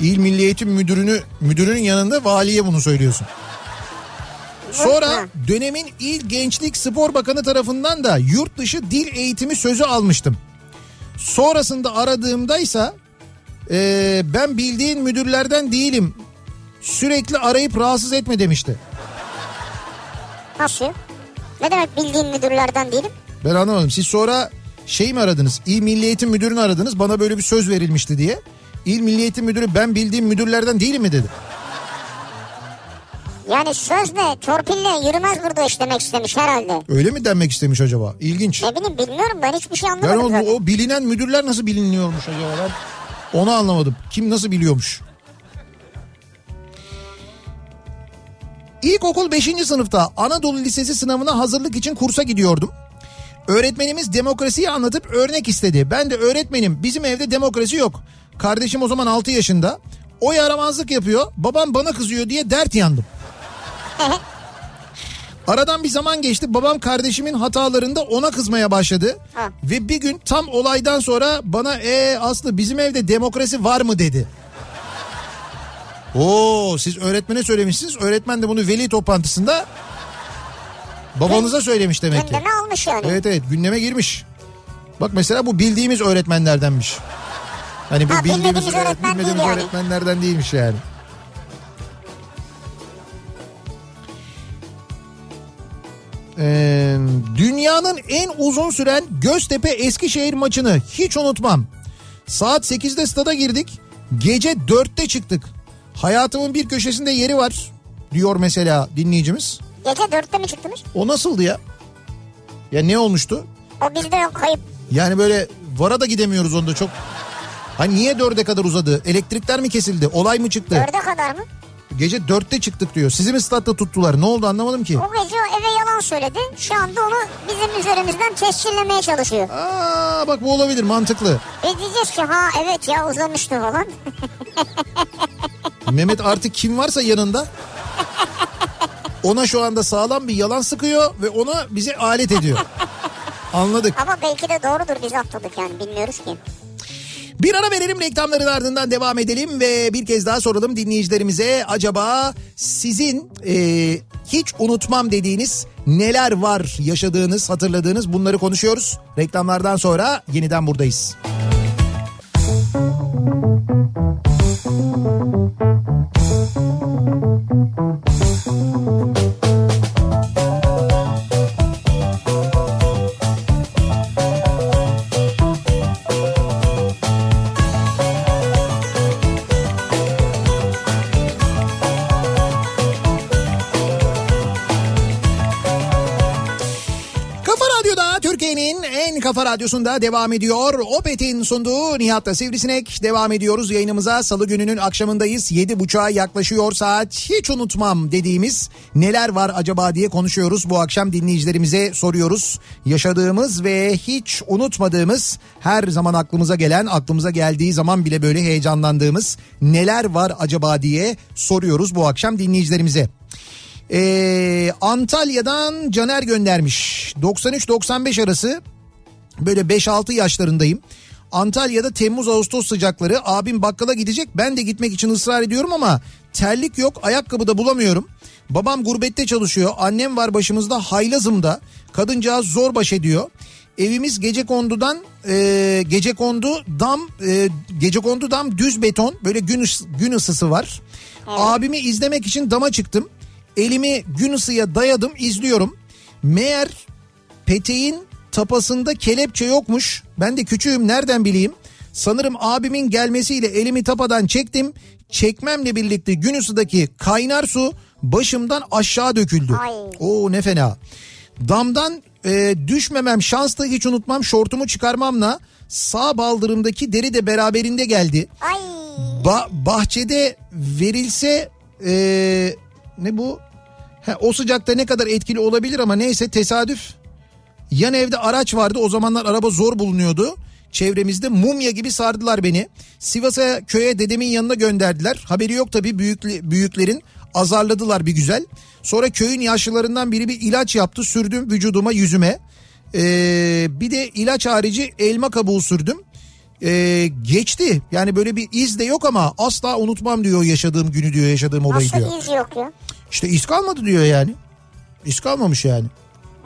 İl Milli Eğitim Müdürünü, müdürünün yanında valiye bunu söylüyorsun. Sonra dönemin İl Gençlik Spor Bakanı tarafından da yurt dışı dil eğitimi sözü almıştım. Sonrasında aradığımdaysa ee, ben bildiğin müdürlerden değilim. Sürekli arayıp rahatsız etme demişti. Nasıl? Ne demek bildiğin müdürlerden değilim? Ben anlamadım. Siz sonra şey mi aradınız? İl Milli Eğitim Müdürünü aradınız. Bana böyle bir söz verilmişti diye. İl Milli Eğitim Müdürü ben bildiğim müdürlerden değilim mi dedi. Yani söz ne? Torpille yürümez burada iş demek istemiş herhalde. Öyle mi denmek istemiş acaba? İlginç. Ne bileyim, bilmiyorum, ben hiçbir şey anlamadım. Yani o, o bilinen müdürler nasıl biliniyormuş acaba? Ben onu anlamadım. Kim nasıl biliyormuş? İlkokul beşinci sınıfta Anadolu Lisesi sınavına hazırlık için kursa gidiyordum. Öğretmenimiz demokrasiyi anlatıp örnek istedi. Ben de öğretmenim bizim evde demokrasi yok. Kardeşim o zaman altı yaşında. O yaramazlık yapıyor. Babam bana kızıyor diye dert yandım. Aradan bir zaman geçti. Babam kardeşimin hatalarında ona kızmaya başladı. Ve bir gün tam olaydan sonra bana ee Aslı bizim evde demokrasi var mı dedi. Oo, siz öğretmene söylemişsiniz. Öğretmen de bunu veli toplantısında babanıza söylemiş demek ki. Gündeme almış yani. Evet evet, gündeme girmiş. Bak mesela bu bildiğimiz öğretmenlerdenmiş. Hani bu ha, bildiğimiz, bilmediğimiz, öğretmen bilmediğimiz değil yani. Öğretmenlerden değilmiş yani. Ee, dünyanın en uzun süren Göztepe Eskişehir maçını hiç unutmam. Saat sekizde stada girdik. Gece dörtte çıktık. Hayatımın bir köşesinde yeri var diyor mesela dinleyicimiz. Gece dörtte mi çıktınız? O nasıldı ya? Ya ne olmuştu? O bizde yok, kayıp. Yani böyle vara da gidemiyoruz onda çok. Hani niye dörde kadar uzadı? Elektrikler mi kesildi? Olay mı çıktı? Dörde kadar mı? Gece dörtte çıktık diyor. Sizi mi statta tuttular? Ne oldu anlamadım ki. O gece o eve yalan söyledi. Şu anda onu bizim üzerimizden tescillemeye çalışıyor. Aa, bak bu olabilir, mantıklı. E diyeceğiz ki ha evet ya uzamıştı falan. Mehmet artık kim varsa yanında ona şu anda sağlam bir yalan sıkıyor ve ona bize alet ediyor. Anladık. Ama belki de doğrudur, biz atladık yani, bilmiyoruz ki. Bir ara verelim, reklamların ardından devam edelim ve bir kez daha soralım dinleyicilerimize. Acaba sizin e, hiç unutmam dediğiniz neler var, yaşadığınız, hatırladığınız, bunları konuşuyoruz. Reklamlardan sonra yeniden buradayız. Kafa Radyosu'nda devam ediyor. Opet'in sunduğu Nihat'la Sivrisinek. Devam ediyoruz yayınımıza. Salı gününün akşamındayız. yedi buçuğa yaklaşıyor saat. Hiç unutmam dediğimiz neler var acaba diye konuşuyoruz. Bu akşam dinleyicilerimize soruyoruz. Yaşadığımız ve hiç unutmadığımız, her zaman aklımıza gelen, aklımıza geldiği zaman bile böyle heyecanlandığımız neler var acaba diye soruyoruz bu akşam dinleyicilerimize. Ee, Antalya'dan Caner göndermiş. doksan üç doksan beş arası böyle beş altı yaşlarındayım. Antalya'da Temmuz-Ağustos sıcakları, abim bakkala gidecek, ben de gitmek için ısrar ediyorum ama terlik yok, ayakkabı da bulamıyorum. Babam gurbette çalışıyor, annem var başımızda, haylazımda, kadıncağız zor baş ediyor. Evimiz Gecekondu'dan e, Gecekondu dam e, Gecekondu dam düz beton, böyle gün, gün ısısı var. Evet. Abimi izlemek için dama çıktım, elimi gün ısıya dayadım, izliyorum. Meğer peteğin tapasında kelepçe yokmuş. Ben de küçüğüm, nereden bileyim. Sanırım abimin gelmesiyle elimi tapadan çektim. Çekmemle birlikte gün ısıdaki kaynar su başımdan aşağı döküldü. Ay. Oo ne fena. Damdan e, düşmemem şanstı, hiç unutmam. Şortumu çıkarmamla sağ baldırımdaki deri de beraberinde geldi. Ay. Ba- bahçede verilse e, ne bu? Ha, o sıcakta ne kadar etkili olabilir ama neyse, tesadüf. Yan evde araç vardı, o zamanlar araba zor bulunuyordu çevremizde, mumya gibi sardılar beni. Sivas'a, köye, dedemin yanına gönderdiler, haberi yok tabii büyükle, büyüklerin, azarladılar bir güzel. Sonra köyün yaşlılarından biri bir ilaç yaptı, sürdüm vücuduma, yüzüme, ee, bir de ilaç harici elma kabuğu sürdüm, ee, geçti yani, böyle bir iz de yok ama asla unutmam diyor yaşadığım günü diyor, yaşadığım olayı. Nasıl diyor. Nasıl iz yok ya? İşte iz kalmadı diyor yani, iz kalmamış yani.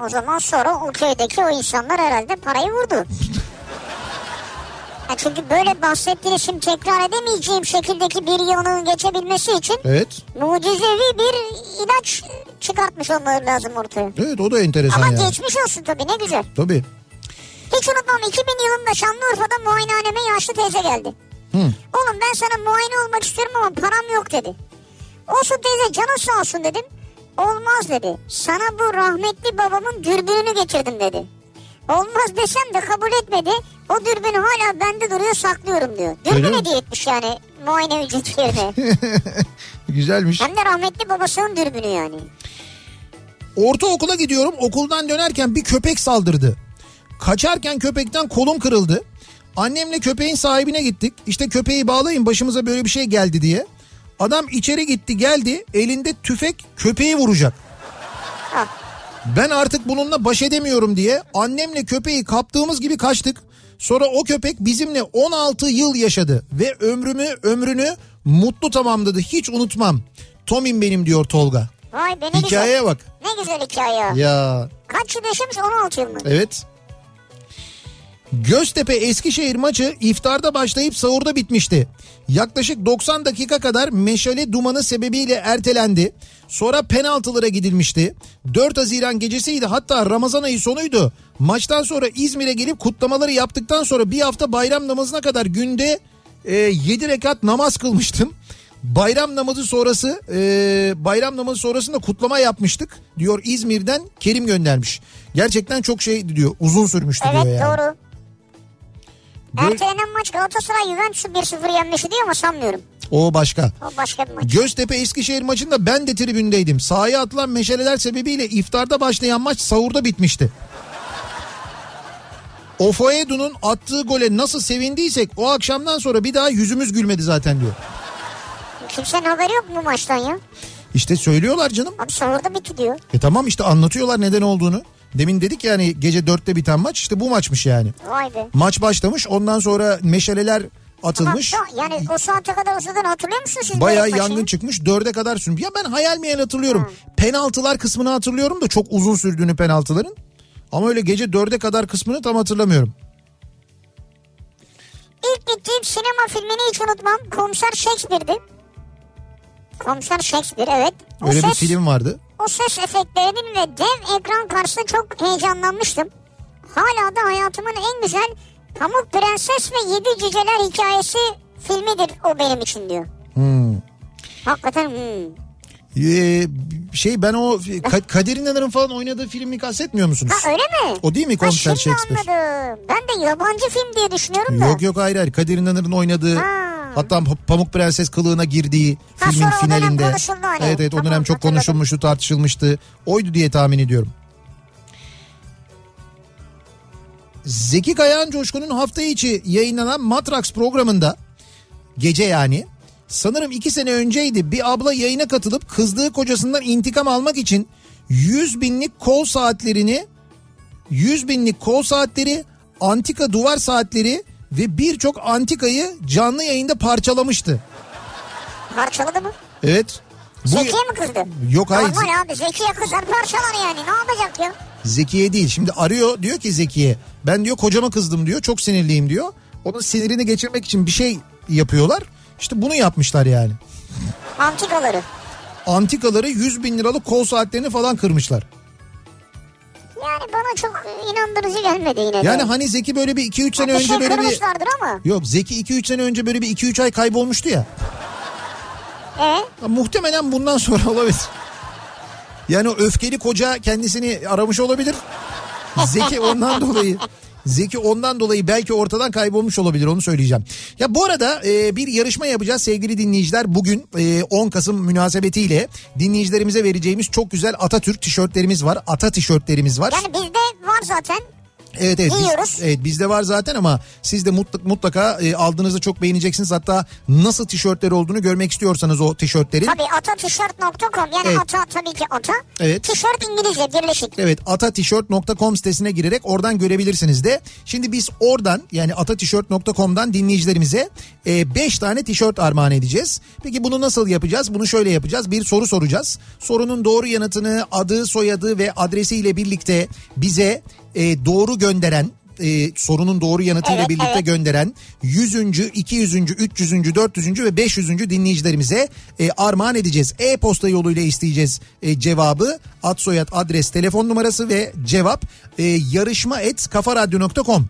O zaman sonra o köydeki o insanlar herhalde parayı vurdu. Yani çünkü böyle bahsettiğini şimdi tekrar edemeyeceğim şekildeki bir yılın geçebilmesi için evet, mucizevi bir ilaç çıkartmış olmaları lazım ortaya. Evet, o da enteresan. Ama yani geçmiş olsun tabii, ne güzel. Tabii. Hiç unutmam, iki bin yılında Şanlıurfa'da muayenehaneme yaşlı teyze geldi. Hı. Oğlum ben sana muayene olmak istiyorum ama param yok dedi. Olsun teyze, canın sağ olsun dedim. Olmaz dedi. Sana bu rahmetli babamın dürbününü getirdim dedi. Olmaz desem de kabul etmedi. O dürbünü hala bende duruyor, saklıyorum diyor. Dürbün hediye etmiş yani muayene ücret yerine. Güzelmiş. Hem de rahmetli babasının dürbünü yani. Ortaokula gidiyorum. Okuldan dönerken bir köpek saldırdı. Kaçarken köpekten kolum kırıldı. Annemle köpeğin sahibine gittik. İşte köpeği bağlayın, başımıza böyle bir şey geldi diye. Adam içeri gitti, geldi, elinde tüfek, köpeği vuracak. Ah. Ben artık bununla baş edemiyorum diye annemle köpeği kaptığımız gibi kaçtık. Sonra o köpek bizimle on altı yıl yaşadı ve ömrümü ömrünü mutlu tamamladı. Hiç unutmam. Tomim benim diyor Tolga. Vay be, ne hikayeye güzel. Bak. Ne güzel hikaye. Ya. Kaç yıl yaşamış, on altı yıl mı? Evet. Göztepe Eskişehir maçı iftarda başlayıp sahurda bitmişti. Yaklaşık doksan dakika kadar meşale dumanı sebebiyle ertelendi. Sonra penaltılara gidilmişti. dört Haziran gecesiydi, hatta Ramazan ayı sonuydu. Maçtan sonra İzmir'e gelip kutlamaları yaptıktan sonra bir hafta bayram namazına kadar günde e, yedi rekat namaz kılmıştım. Bayram namazı sonrası e, bayram namazı sonrasında kutlama yapmıştık diyor, İzmir'den Kerim göndermiş. Gerçekten çok şey diyor, uzun sürmüştü evet, diyor yani. Evet doğru. Göl... Ertelenen maç Galatasaray Juventus'u bir sıfır yenmişti diyor ama sanmıyorum. O başka. O başka bir maç. Göztepe Eskişehir maçında ben de tribündeydim. Sahaya atılan meşaleler sebebiyle iftarda başlayan maç sahurda bitmişti. Ofoedu'nun attığı gole nasıl sevindiysek o akşamdan sonra bir daha yüzümüz gülmedi zaten diyor. Kimsenin haberi yok mu maçtan ya? İşte söylüyorlar canım. Abi sahurda bitti diyor. E tamam işte anlatıyorlar neden olduğunu. Demin dedik yani gece dörtte biten maç işte bu maçmış yani. Vay be. Maç başlamış ondan sonra meşaleler atılmış. Ama yani o saate kadar uzadan hatırlıyor musun siz? Bayağı yangın çıkmış dörde kadar sürmüş. Ya ben hayal meyal hatırlıyorum. Hı. Penaltılar kısmını hatırlıyorum da çok uzun sürdüğünü penaltıların. Ama öyle gece dörde kadar kısmını tam hatırlamıyorum. İlk gittiğim sinema filmini hiç unutmam. Komiser Shakespeare'di. Komiser Shakespeare evet. O öyle ses, bir film vardı. O ses efektlerinin ve dev ekran karşısında çok heyecanlanmıştım. Hala da hayatımın en güzel Pamuk Prenses ve Yedi Cüceler hikayesi filmidir o benim için diyor. Hmm. Hakikaten hmm. Ee, şey ben o Kadir İnanır'ın falan oynadığı filmi kastetmiyor musunuz? Ha öyle mi? O değil mi Komiser ha, Shakespeare? Anladım. Ben de yabancı film diye düşünüyorum da. Yok yok hayır hayır Kadir İnanır'ın oynadığı ha. Hatta Pamuk Prenses kılığına girdiği ha, filmin finalinde. Hani. Evet evet tamam, o dönem çok konuşulmuştu tartışılmıştı. Oydu diye tahmin ediyorum. Zeki Kayağan Coşkun'un hafta içi yayınlanan Matrax programında gece yani sanırım iki sene önceydi bir abla yayına katılıp kızdığı kocasından intikam almak için yüz binlik kol saatlerini yüz binlik kol saatleri antika duvar saatleri ve birçok antikayı canlı yayında parçalamıştı. Parçaladı mı? Evet. Bu... Zeki'ye mi kızdı? Yok hayır. Normal abi Zeki'ye kızar parçalar yani ne yapacak ya? Zeki'ye değil şimdi arıyor diyor ki Zeki'ye ben diyor kocama kızdım diyor çok sinirliyim diyor. Onun sinirini geçirmek için bir şey yapıyorlar. İşte bunu yapmışlar yani. Antikaları. Antikaları yüz bin liralık kol saatlerini falan kırmışlar. Yani bana çok inandırıcı gelmedi yine de. Yani hani Zeki böyle bir iki üç sene önce böyle bir... Bir şey kırmışlardır ama. Yok Zeki iki üç sene önce böyle bir iki üç ay kaybolmuştu ya. Eee? Muhtemelen bundan sonra olabilir. Yani o öfkeli koca kendisini aramış olabilir. Zeki ondan dolayı... Zeki ondan dolayı belki ortadan kaybolmuş olabilir onu söyleyeceğim. Ya bu arada e, bir yarışma yapacağız sevgili dinleyiciler. Bugün e, on Kasım münasebetiyle dinleyicilerimize vereceğimiz çok güzel Atatürk tişörtlerimiz var. Ata tişörtlerimiz var. Yani bizde var zaten. Evet evet, biz, evet bizde var zaten ama siz de mutlaka, mutlaka e, aldığınızda çok beğeneceksiniz. Hatta nasıl tişörtler olduğunu görmek istiyorsanız o tişörtlerin. Tabii atatişört nokta com yani evet. Ata tabii ki ata. Evet. Tişört İngilizce birleşik. Evet atatişört nokta com sitesine girerek oradan görebilirsiniz de. Şimdi biz oradan yani atatişört nokta com'dan dinleyicilerimize beş e, tane tişört armağan edeceğiz. Peki bunu nasıl yapacağız? Bunu şöyle yapacağız. Bir soru soracağız. Sorunun doğru yanıtını adı, soyadı ve adresiyle birlikte bize... E, doğru gönderen e, sorunun doğru yanıtıyla evet, birlikte evet. gönderen yüzüncü, iki yüzüncü, üç yüzüncü, dört yüzüncü ve beş yüzüncü dinleyicilerimize e, armağan edeceğiz. E-posta yoluyla isteyeceğiz e, cevabı. Ad, soyad, adres, telefon numarası ve cevap e, yarışma et kafaradyo nokta com.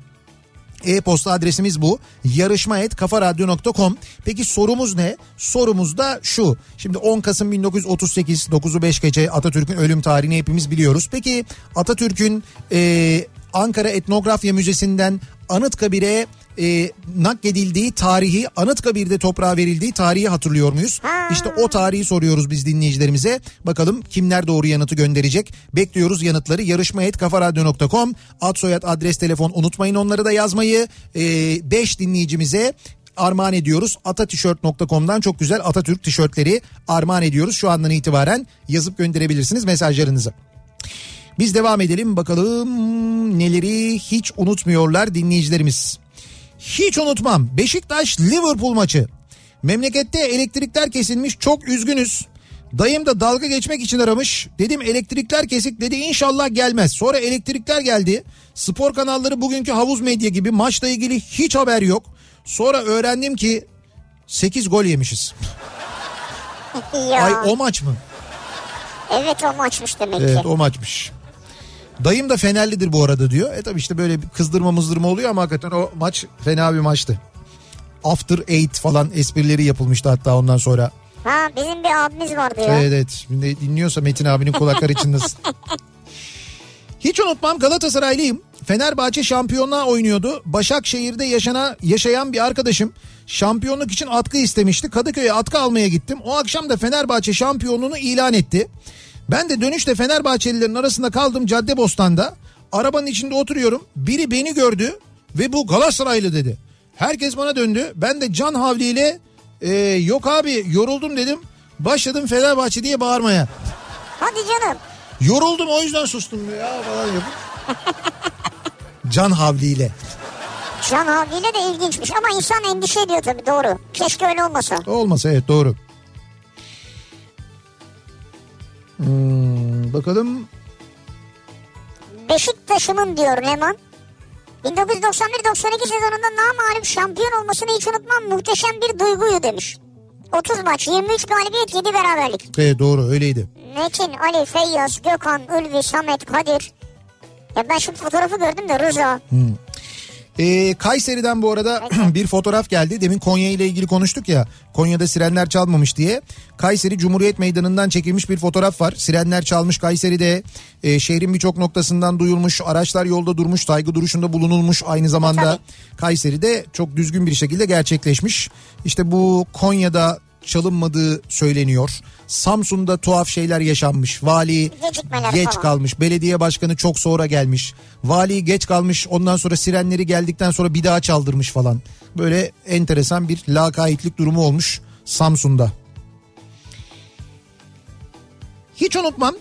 E-posta adresimiz bu. yarışma et kafaradyo nokta com. Peki sorumuz ne? Sorumuz da şu. Şimdi on Kasım bin dokuz yüz otuz sekiz, dokuzu beş geçe Atatürk'ün ölüm tarihini hepimiz biliyoruz. Peki Atatürk'ün e, Ankara Etnografya Müzesi'nden Anıtkabir'e e, nakledildiği tarihi, Anıtkabir'de toprağa verildiği tarihi hatırlıyor muyuz? Ha. İşte o tarihi soruyoruz biz dinleyicilerimize. Bakalım kimler doğru yanıtı gönderecek? Bekliyoruz yanıtları. yarışma et kafaradyo nokta com. Ad, soyad, adres, telefon unutmayın onları da yazmayı. beş e, dinleyicimize armağan ediyoruz. atatişört nokta com'dan çok güzel Atatürk tişörtleri armağan ediyoruz. Şu andan itibaren yazıp gönderebilirsiniz mesajlarınızı. Biz devam edelim bakalım neleri hiç unutmuyorlar dinleyicilerimiz. Hiç unutmam Beşiktaş Liverpool maçı. Memlekette elektrikler kesilmiş çok üzgünüz. Dayım da dalga geçmek için aramış. Dedim elektrikler kesik dedi inşallah gelmez. Sonra elektrikler geldi. Spor kanalları bugünkü havuz medya gibi maçla ilgili hiç haber yok. Sonra öğrendim ki sekiz gol yemişiz. Ay o maç mı? Evet o maçmış demek ki. Evet o maçmış. Dayım da Fenerlidir bu arada diyor. E tabi işte böyle kızdırma mızdırma oluyor ama hakikaten o maç fena bir maçtı. After Eight falan esprileri yapılmıştı hatta ondan sonra. Ha, bizim bir abimiz vardı ya. Evet evet, şimdi dinliyorsa Metin abinin kulakları içindesin. Hiç unutmam, Galatasaraylıyım. Fenerbahçe şampiyonluğa oynuyordu. Başakşehir'de yaşana, yaşayan bir arkadaşım şampiyonluk için atkı istemişti. Kadıköy'e atkı almaya gittim. O akşam da Fenerbahçe şampiyonluğunu ilan etti. Ben de dönüşte Fenerbahçelilerin arasında kaldım Caddebostan'da. Arabanın içinde oturuyorum. Biri beni gördü ve bu Galatasaraylı dedi. Herkes bana döndü. Ben de can havliyle e, yok abi yoruldum dedim. Başladım Fenerbahçe diye bağırmaya. Hadi canım. Yoruldum o yüzden sustum ya falan yapıp. Can havliyle. Can havliyle de ilginçmiş ama insan endişe ediyor tabii, doğru. Keşke öyle olmasa. Olmasa evet, doğru. Hmm, bakalım. Beşiktaş'ımın diyor Leman. bin dokuz yüz doksan bir doksan iki sezonunda namağlup şampiyon olmasını hiç unutmam, muhteşem bir duyguydu demiş. otuz maç yirmi üç galibiyet yedi beraberlik. Evet doğru, öyleydi. Metin, Ali, Feyyaz, Gökhan, Ülvi, Samet, Kadir. Ya ben şimdi fotoğrafı gördüm de Rıza. Hmm. Ee, Kayseri'den bu arada bir fotoğraf geldi. Demin Konya ile ilgili konuştuk ya. Konya'da sirenler çalmamış diye. Kayseri Cumhuriyet Meydanı'ndan çekilmiş bir fotoğraf var. Sirenler çalmış Kayseri'de. Ee, şehrin birçok noktasından duyulmuş. Araçlar yolda durmuş. Saygı duruşunda bulunulmuş. Aynı zamanda tabii. Kayseri'de çok düzgün bir şekilde gerçekleşmiş. İşte bu Konya'da çalınmadığı söyleniyor. Samsun'da tuhaf şeyler yaşanmış. Vali Gecikmeler geç falan. kalmış. Belediye başkanı çok sonra gelmiş. Vali geç kalmış. Ondan sonra sirenleri geldikten sonra bir daha çaldırmış falan. Böyle enteresan bir lakaytlık durumu olmuş Samsun'da. Hiç unutmam.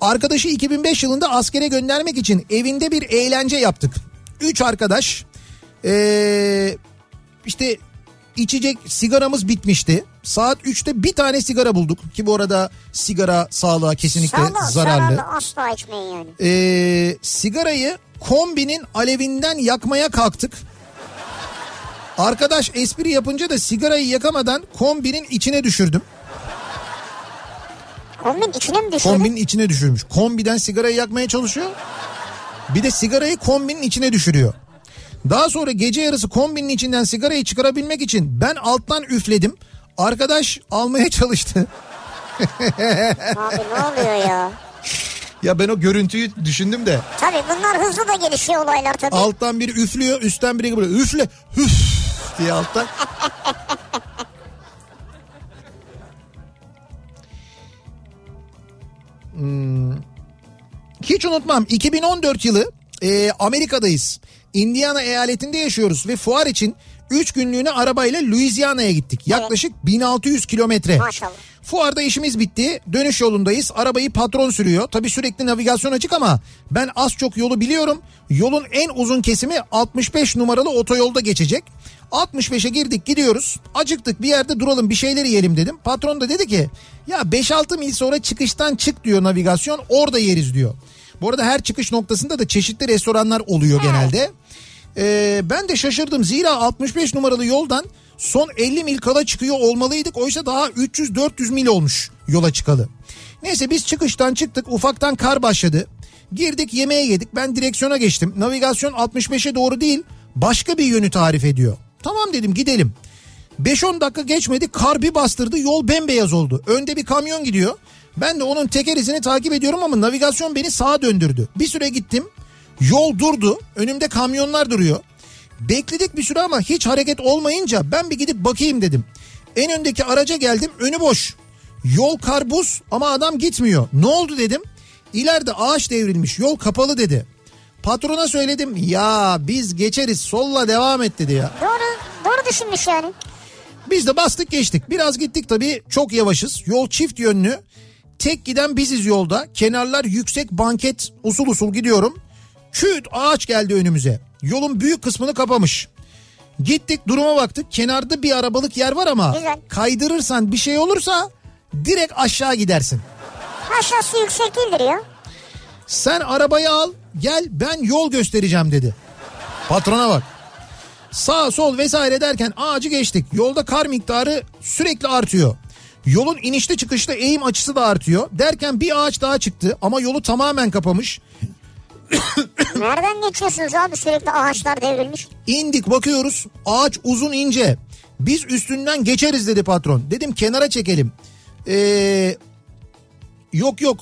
Arkadaşı iki bin beş yılında askere göndermek için evinde bir eğlence yaptık. Üç arkadaş ee, işte İçecek sigaramız bitmişti. Saat üçte bir tane sigara bulduk. Ki bu arada sigara sağlığa kesinlikle Sağlı, zararlı. Zararlı asla içmeyin yani. Ee, sigarayı kombinin alevinden yakmaya kalktık. Arkadaş espri yapınca da sigarayı yakamadan kombinin içine düşürdüm. Kombinin içine mi düşürdün? Kombinin içine düşürmüş. Kombiden sigarayı yakmaya çalışıyor. Bir de sigarayı kombinin içine düşürüyor. Daha sonra gece yarısı kombinin içinden sigarayı çıkarabilmek için ben alttan üfledim. Arkadaş almaya çalıştı. Abi ne oluyor ya? Ya ben o görüntüyü düşündüm de. Tabii bunlar hızlı da gelişiyor olaylar tabii. Alttan biri üflüyor, üstten biri böyle üfle hüf diye alttan. hmm. Hiç unutmam, iki bin on dört yılı e, Amerika'dayız. Indiana eyaletinde yaşıyoruz ve fuar için üç günlüğüne arabayla Louisiana'ya gittik. Yaklaşık evet. bin altı yüz kilometre. Maşallah. Fuarda işimiz bitti. Dönüş yolundayız. Arabayı patron sürüyor. Tabii sürekli navigasyon açık ama ben az çok yolu biliyorum. Yolun en uzun kesimi altmış beş numaralı otoyolda geçecek. altmış beşe girdik, gidiyoruz. Acıktık, bir yerde duralım, bir şeyler yiyelim dedim. Patron da dedi ki ya beş altı mil sonra çıkıştan çık diyor navigasyon, orada yeriz diyor. Bu arada her çıkış noktasında da çeşitli restoranlar oluyor evet. genelde. Ee, ben de şaşırdım. Zira altmış beş numaralı yoldan son elli mil kala çıkıyor olmalıydık. Oysa daha üç yüz dört yüz mil olmuş yola çıkalı. Neyse biz çıkıştan çıktık. Ufaktan kar başladı. Girdik, yemeğe yedik. Ben direksiyona geçtim. Navigasyon altmış beşe doğru değil, başka bir yönü tarif ediyor. Tamam dedim, gidelim. beş on dakika geçmedi. Kar bir bastırdı. Yol bembeyaz oldu. Önde bir kamyon gidiyor. Ben de onun teker izini takip ediyorum ama navigasyon beni sağa döndürdü. Bir süre gittim. Yol durdu. Önümde kamyonlar duruyor. Bekledik bir süre ama hiç hareket olmayınca ben bir gidip bakayım dedim. En öndeki araca geldim. Önü boş. Yol kar buz ama adam gitmiyor. Ne oldu dedim. İleride ağaç devrilmiş. Yol kapalı dedi. Patrona söyledim. Ya biz geçeriz. Solla devam et dedi ya. Doğru, doğru düşünmüş yani. Biz de bastık geçtik. Biraz gittik tabii. Çok yavaşız. Yol çift yönlü. Tek giden biziz yolda. Kenarlar yüksek, banket, usul usul gidiyorum. Küt ağaç geldi önümüze. Yolun büyük kısmını kapamış. Gittik, duruma baktık. Kenarda bir arabalık yer var ama güzel. Kaydırırsan bir şey olursa direkt aşağı gidersin. Aşağısı yüksek değildir ya. Sen arabayı al gel, ben yol göstereceğim dedi. Patrona bak. Sağ sol vesaire derken ağacı geçtik. Yolda kar miktarı sürekli artıyor. Yolun inişte çıkışta eğim açısı da artıyor. Derken bir ağaç daha çıktı ama yolu tamamen kapamış. Nereden geçiyorsunuz abi, sürekli ağaçlar devrilmiş. İndik bakıyoruz ağaç uzun ince. Biz üstünden geçeriz dedi patron. Dedim kenara çekelim. Ee, yok yok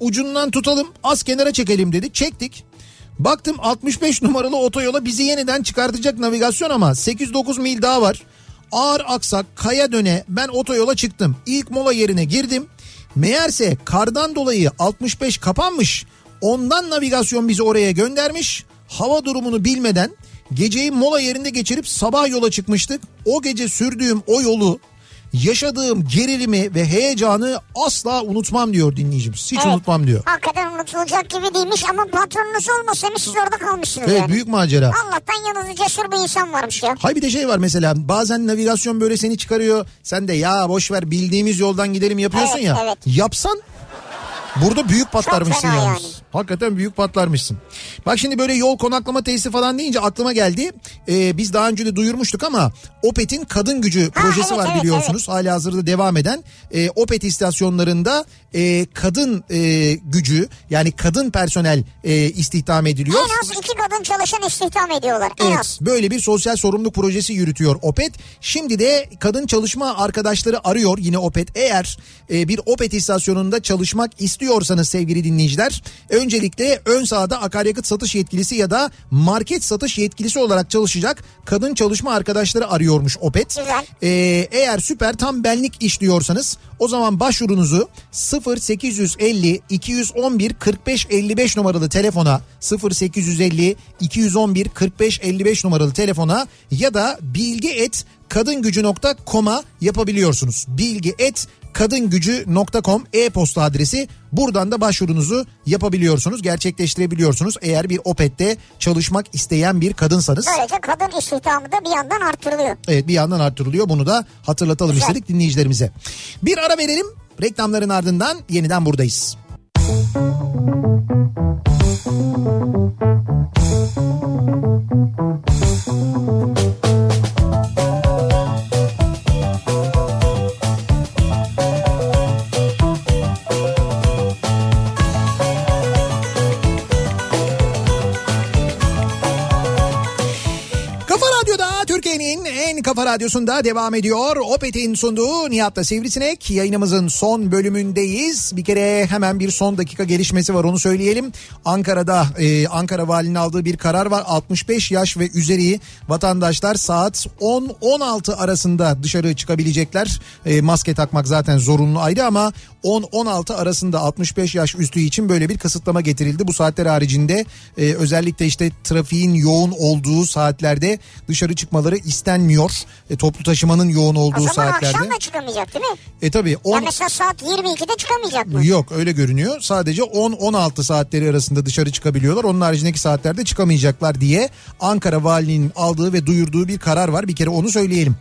ucundan tutalım az kenara çekelim dedi. Çektik. Baktım altmış beş numaralı otoyola bizi yeniden çıkartacak navigasyon ama sekiz dokuz mil daha var. Ağır aksak kaya döne ben otoyola çıktım. İlk mola yerine girdim. Meğerse kardan dolayı altmış beş kapanmış. Ondan navigasyon bizi oraya göndermiş. Hava durumunu bilmeden geceyi mola yerinde geçirip sabah yola çıkmıştık. O gece sürdüğüm o yolu, yaşadığım gerilimi ve heyecanı asla unutmam diyor dinleyicimiz. Hiç evet, unutmam diyor. Hakikaten unutulacak gibi değilmiş ama patronunuz olmasaymış siz orada kalmışsınız. Evet yani, büyük macera. Allah'tan yanınızda cesur bir insan varmış ya. Hay bir de şey var mesela, bazen navigasyon böyle seni çıkarıyor. Sen de ya boşver bildiğimiz yoldan gidelim yapıyorsun evet, ya. Evet. Yapsan burada büyük patlarmışsın yani. yani. Hakikaten büyük patlarmışsın. Bak şimdi böyle yol konaklama tesisi falan deyince aklıma geldi. Ee, biz daha önce de duyurmuştuk ama Opet'in kadın gücü ha, projesi evet, var evet, biliyorsunuz. Evet. Hali hazırda devam eden e, Opet istasyonlarında e, kadın e, gücü yani kadın personel e, istihdam ediliyor. En az iki kadın çalışan istihdam ediyorlar. En evet, az. Böyle bir sosyal sorumluluk projesi yürütüyor Opet. Şimdi de kadın çalışma arkadaşları arıyor yine Opet. Eğer e, bir Opet istasyonunda çalışmak istiyorsanız sevgili dinleyiciler, öncelikle ön sahada akaryakıt satış yetkilisi ya da market satış yetkilisi olarak çalışacak kadın çalışma arkadaşları arıyormuş Opet. Ee, eğer süper tam benlik iş diyorsanız o zaman başvurunuzu sıfır sekiz yüz elli iki yüz on bir kırk beş elli beş numaralı telefona sıfır sekiz yüz elli iki yüz on bir kırk beş elli beş numaralı telefona ya da bilgi et kadın gücü nokta com'a yapabiliyorsunuz. bilgi et kadın gücü nokta com e-posta adresi. Buradan da başvurunuzu yapabiliyorsunuz, gerçekleştirebiliyorsunuz. Eğer bir Opet'te çalışmak isteyen bir kadınsanız. Böylece kadın istihdamı da bir yandan arttırılıyor. Evet, bir yandan arttırılıyor. Bunu da hatırlatalım güzel, istedik dinleyicilerimize. Bir ara verelim. Reklamların ardından yeniden buradayız. Kafa Radyosu'nda devam ediyor. Opet'in sunduğu Nihat'la Sivrisinek yayınımızın son bölümündeyiz. Bir kere hemen bir son dakika gelişmesi var, onu söyleyelim. Ankara'da e, Ankara Valinin aldığı bir karar var. altmış beş yaş ve üzeri vatandaşlar saat on on altı arasında dışarı çıkabilecekler. E, maske takmak zaten zorunlu ayrı ama on on altı arasında altmış beş yaş üstü için böyle bir kısıtlama getirildi. Bu saatler haricinde e, özellikle işte trafiğin yoğun olduğu saatlerde dışarı çıkmaları istenmiyor. E, toplu taşımanın yoğun olduğu saatlerde. O zaman saatlerde, akşam da çıkamayacak değil mi? E tabii. on... Ya mesela saat yirmi ikide çıkamayacak mı? Yok öyle görünüyor. Sadece on on altı saatleri arasında dışarı çıkabiliyorlar. Onun haricindeki saatlerde çıkamayacaklar diye Ankara Valiliği'nin aldığı ve duyurduğu bir karar var. Bir kere onu söyleyelim.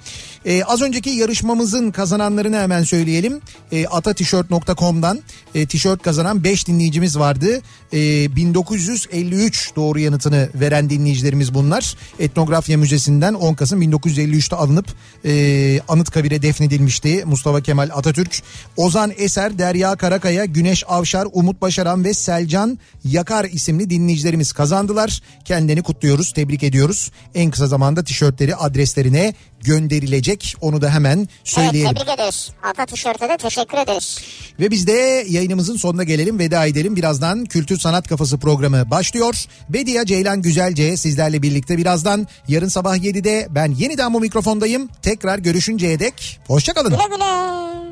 E, az önceki yarışmamızın kazananlarını hemen söyleyelim. E, atatişört nokta com'dan e, tişört kazanan beş dinleyicimiz vardı. E, bin dokuz yüz elli üç doğru yanıtını veren dinleyicilerimiz bunlar. Etnografya Müzesi'nden on Kasım bin dokuz yüz elli üç alınıp e, Anıtkabir'e defnedilmişti Mustafa Kemal Atatürk. Ozan Eser, Derya Karakaya, Güneş Avşar, Umut Başaran ve Selcan Yakar isimli dinleyicilerimiz kazandılar. Kendilerini kutluyoruz, tebrik ediyoruz. En kısa zamanda tişörtleri adreslerine gönderilecek. Onu da hemen söyleyelim. Evet, tebrik ederiz. Atatürk'e de teşekkür ederiz. Ve biz de yayınımızın sonuna gelelim, veda edelim. Birazdan Kültür Sanat Kafası programı başlıyor. Bediye Ceylan Güzelce sizlerle birlikte birazdan. Yarın sabah yedide ben yeniden bu mikrofondayım. Tekrar görüşünceye dek hoşça kalın. Güle güle.